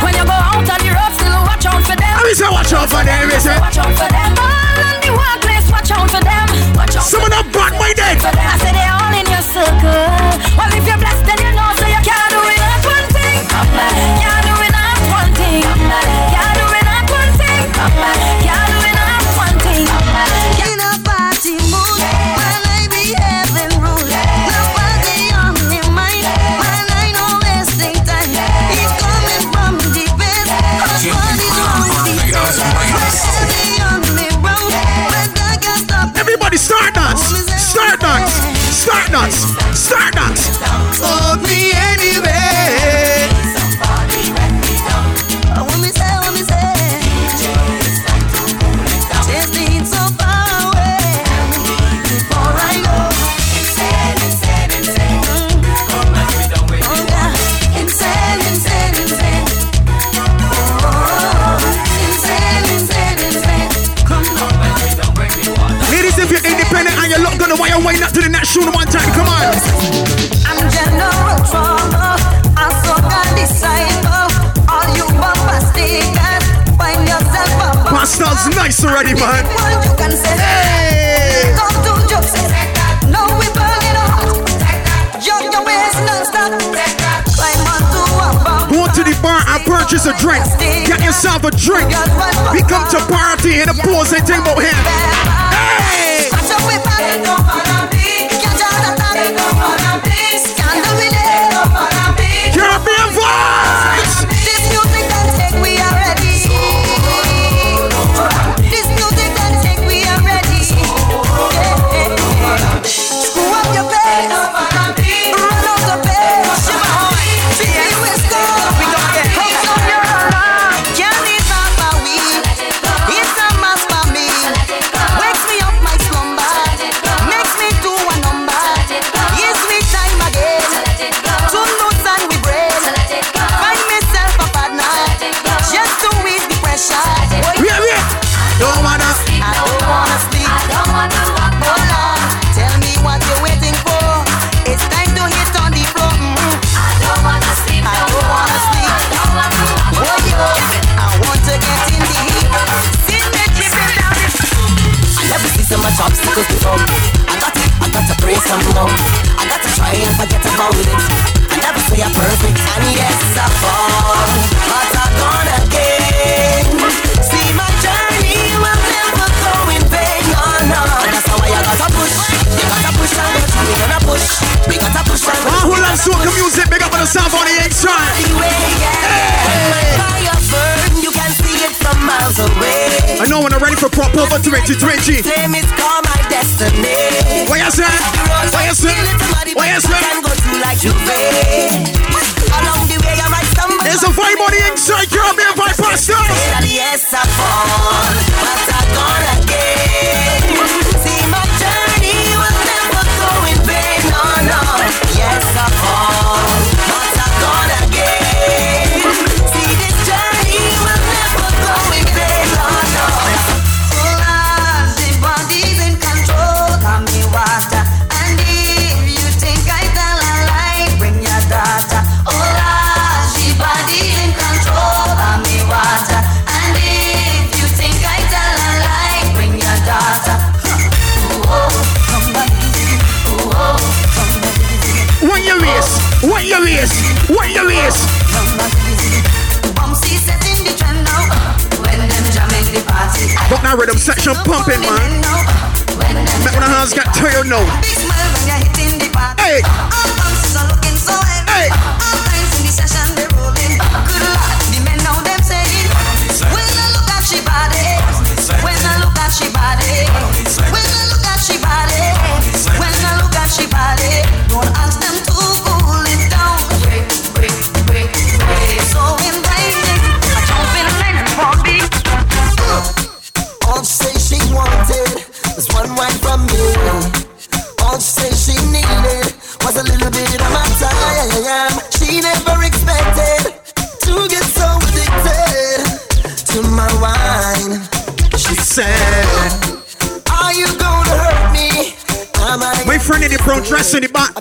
When you go out on the road, still watch out for them. And we say watch out for them, we say. Watch out for them. All on the walk. Watch out for them. Watch out. Some of them back my neck. I said they're all in your circle. Well, if you're blessed, then you know, so you can't do it on one thing. Can't do it on one thing. Can't do it on one thing. Can't do it on one thing. In a party mood, when I be having rules, nobody on my mind, when I know party, man. Hey! No, we burning hot. Your ways non-stop. Go to the bar and purchase a drink. Get yourself a drink. We come to party and the boys ain't think about him. Hey! Caribbean vibes! This music can take, we are ready. This music can take, we are ready. Screw up your face, run off the bed. Let's go. Hands on your alarm. Can't eat up my weed. It's a must for me. Wakes me up my slumber. Makes me do a number. It's me time again. Two notes and we break. Find myself a partner. Just to ease the pressure. Yeah. I don't wanna sleep. I don't wanna walk no long. Tell me what you're waiting for. It's time to hit on the floor. I don't wanna sleep. I don't wanna sleep. I want to get in the heat. Sit there, chip it down. I never see so much obstacles before. I gotta pray some more. I gotta try and forget about it. I never say I'm perfect, and yes I fall, but I gonna again. See my journey will never go in vain, no, no. And that's how I gotta push. You gotta push and push. We gonna push. We gotta push and push. Who loves soca music? Big up on the sound on the inside. Hey. You can see it from miles away. I know when I'm ready for proper 2020. Same is called my destiny. What you say? What you say? What you say? Can go through like Juve. Along the way I write some. There's a vibe on the inside. Caribbean Vibes Pastels. Yes, I fall, but I gonna again. See my journey will never go in vain. No, no. Yes, I fall, but I gonna again. See this journey will never go in vain. No, no. The body's in control. Come me water. And if you think I tell a lie, bring your daughter. The body's in control. Come me water. And if you think I tell a lie, bring your daughter. What your race? Bumpsy setting the trend now. When them jamming the party. Got that rhythm section pumping, man. Met when the hands got tired now. Big smile when you're hitting the party. Hey. All bouncers are looking so heavy. Hey. All times in the session they rolling. Good luck, the men now them saying. When I look at she body. When I look at she body. When I look at she body. When I look at she body. Don't ask them to cool it down. Break. So inviting. I jump in and body. All say she wanted was one wine from me. All say she needed was a little bit of my time. She never expected to get so addicted to my wine. She said, are you gonna hurt me? My friend in the brown dress in the back,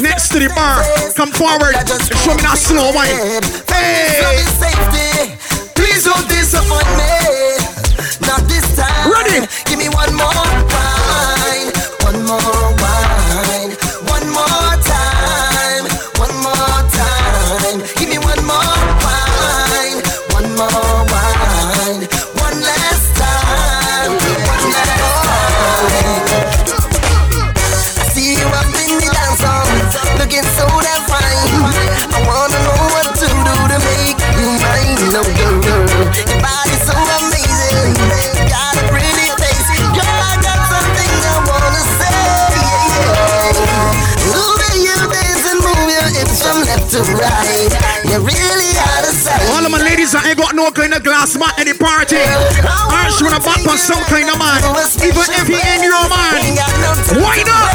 next to the bar, come forward and show me that slow wine. Hey! Please don't disappoint me. Not this time. Ready? Give me one more wine. One more wine. One more time. One more time. Give me one more wine. One more wine. One last time. One last time. I see you up in the dance hall, looking so damn fine. I wanna know what to do to make you mine, no girl. Your body's so amazing. You got a pretty face. Girl, I got something I wanna say. Move your days and move your hips from left to right. You're really out of sight. All of my ladies that ain't got no kind of glass mat at the party. Aren't you wanna back on some kind of man? Even if he ain't your man. Why not?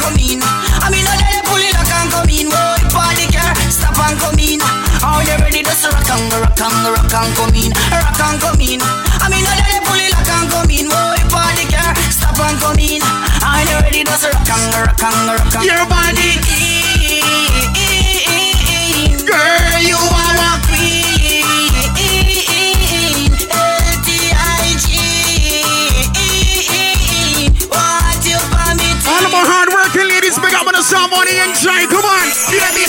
Come in, I mean, I let it pull it, I can't come in. Boy, party girl, stop and come in. How you ready to rock and come in, rock and come in. I mean, I let it pull it, rock and come in. Boy, party girl, stop and come in. How you ready to rock and come in. Your body in, girl, you are a queen. L-T-I-G. What you for me to? All of my hard-working ladies, big up on the sound on the inside. Come on, get me.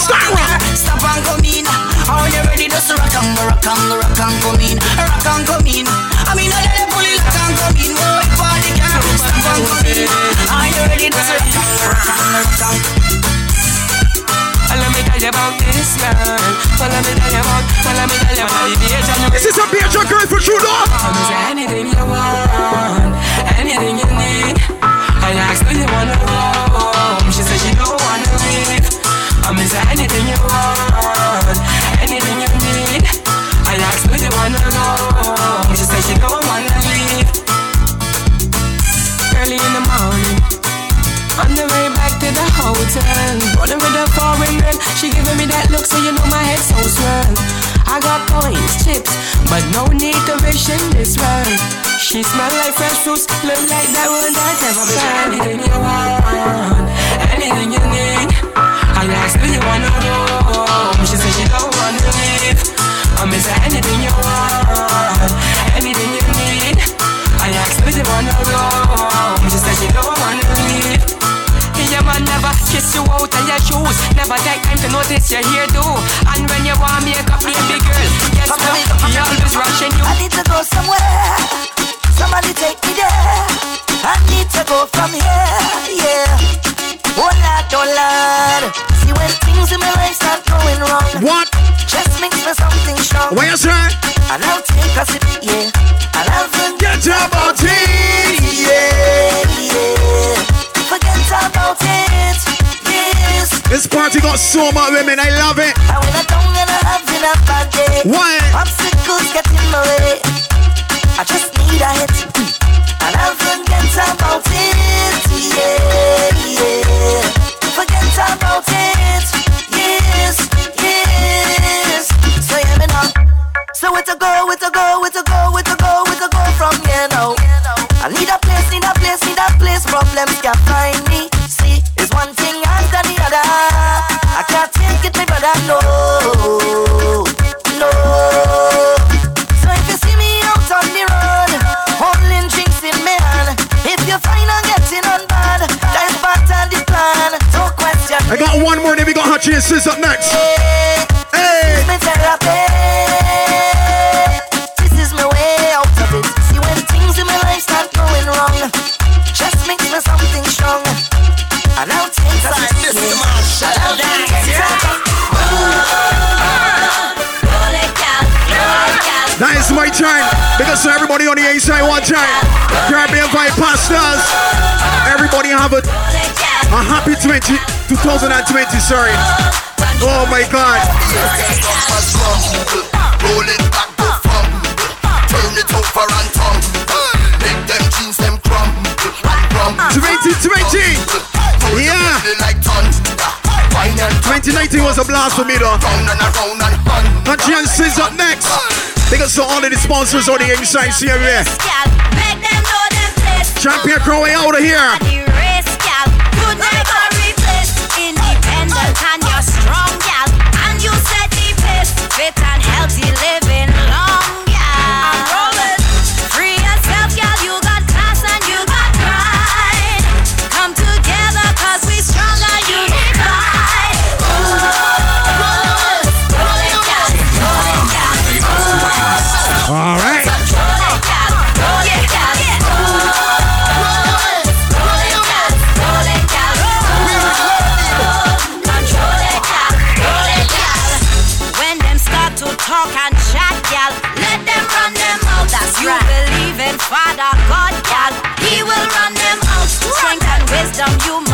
Sarah. Stop and come in. Are you ready to rock and come in, rock and come in. I mean, I let it pull it, rock and come in. Boy, party girl, stop and come in. Are you ready to rock and follow me, tell you about this girl. Follow me, tell you about, follow me, tell you about the. Is this a picture girl for true love? Anything you want, anything you need. I asked her, you wanna go home? She said she don't wanna leave. I miss anything you want, anything you need. I asked her, you wanna go home? She said she don't wanna leave. Early in the morning, on the way back to the hotel, rolling with a foreign girl. She giving me that look, so you know my head's so swell. I got points, chips, but no need to wish in this world. She smell like fresh fruits, look like that one that's never bad. Anything you want, anything you need. I asked her, you wanna go home? She said she don't wanna leave. I miss her, anything you want, anything you need. I asked her, you wanna go home? She said she don't wanna leave. Your man never kiss you out of your shoes. Never take time to notice your hairdo. And when you want makeup, baby girl, yes, no, he always rushing you. I need to go somewhere. Somebody take me there. I need to go from here, yeah. Oh Lord, see when things in my life start going wrong. What? Just mix me something strong. Where is that? And I'll take a sip, yeah. And I'll forget about it, yeah, yeah. Forget about it, yes. This party got so much women, I love it. I went down and I have in a bad day. What? Obstacles get in my way. I just need a hit. And I'll forget about it, yeah, yeah. Forget about it, yes, yes. So yeah, me now. So where to go, where to go, where to go, where to go, where to go from here now? I need a place, need a place, need a place. Problems can't find me. See, it's one thing after the other. I can't take it, my brother. No, no. So if you see me out on the road, holding drinks in my hand, if you find I'm getting on bad, that's part of the plan. Don't question me. I got one more, then we got Hutchie and Sis up next. Hey, hey. This is my therapy. This is my way out of it. See, when things in my life start going wrong, just mix me something strong. And I'll take a sip. Shut up, that is my time. Because everybody on the A side one time. Caribbean Vibes Pastels. Everybody have a happy 2020, sorry. Oh my God. Roll it back, go from. Turn it over and tongue. Make them jeans them crumb. 2020! Yeah! 2019 was a blast for me though. And Chance is up next. They got so all of the sponsors on the inside, see them there. Champion Crown way out of here. Father God, y'all, he will run them out. Strength and wisdom, you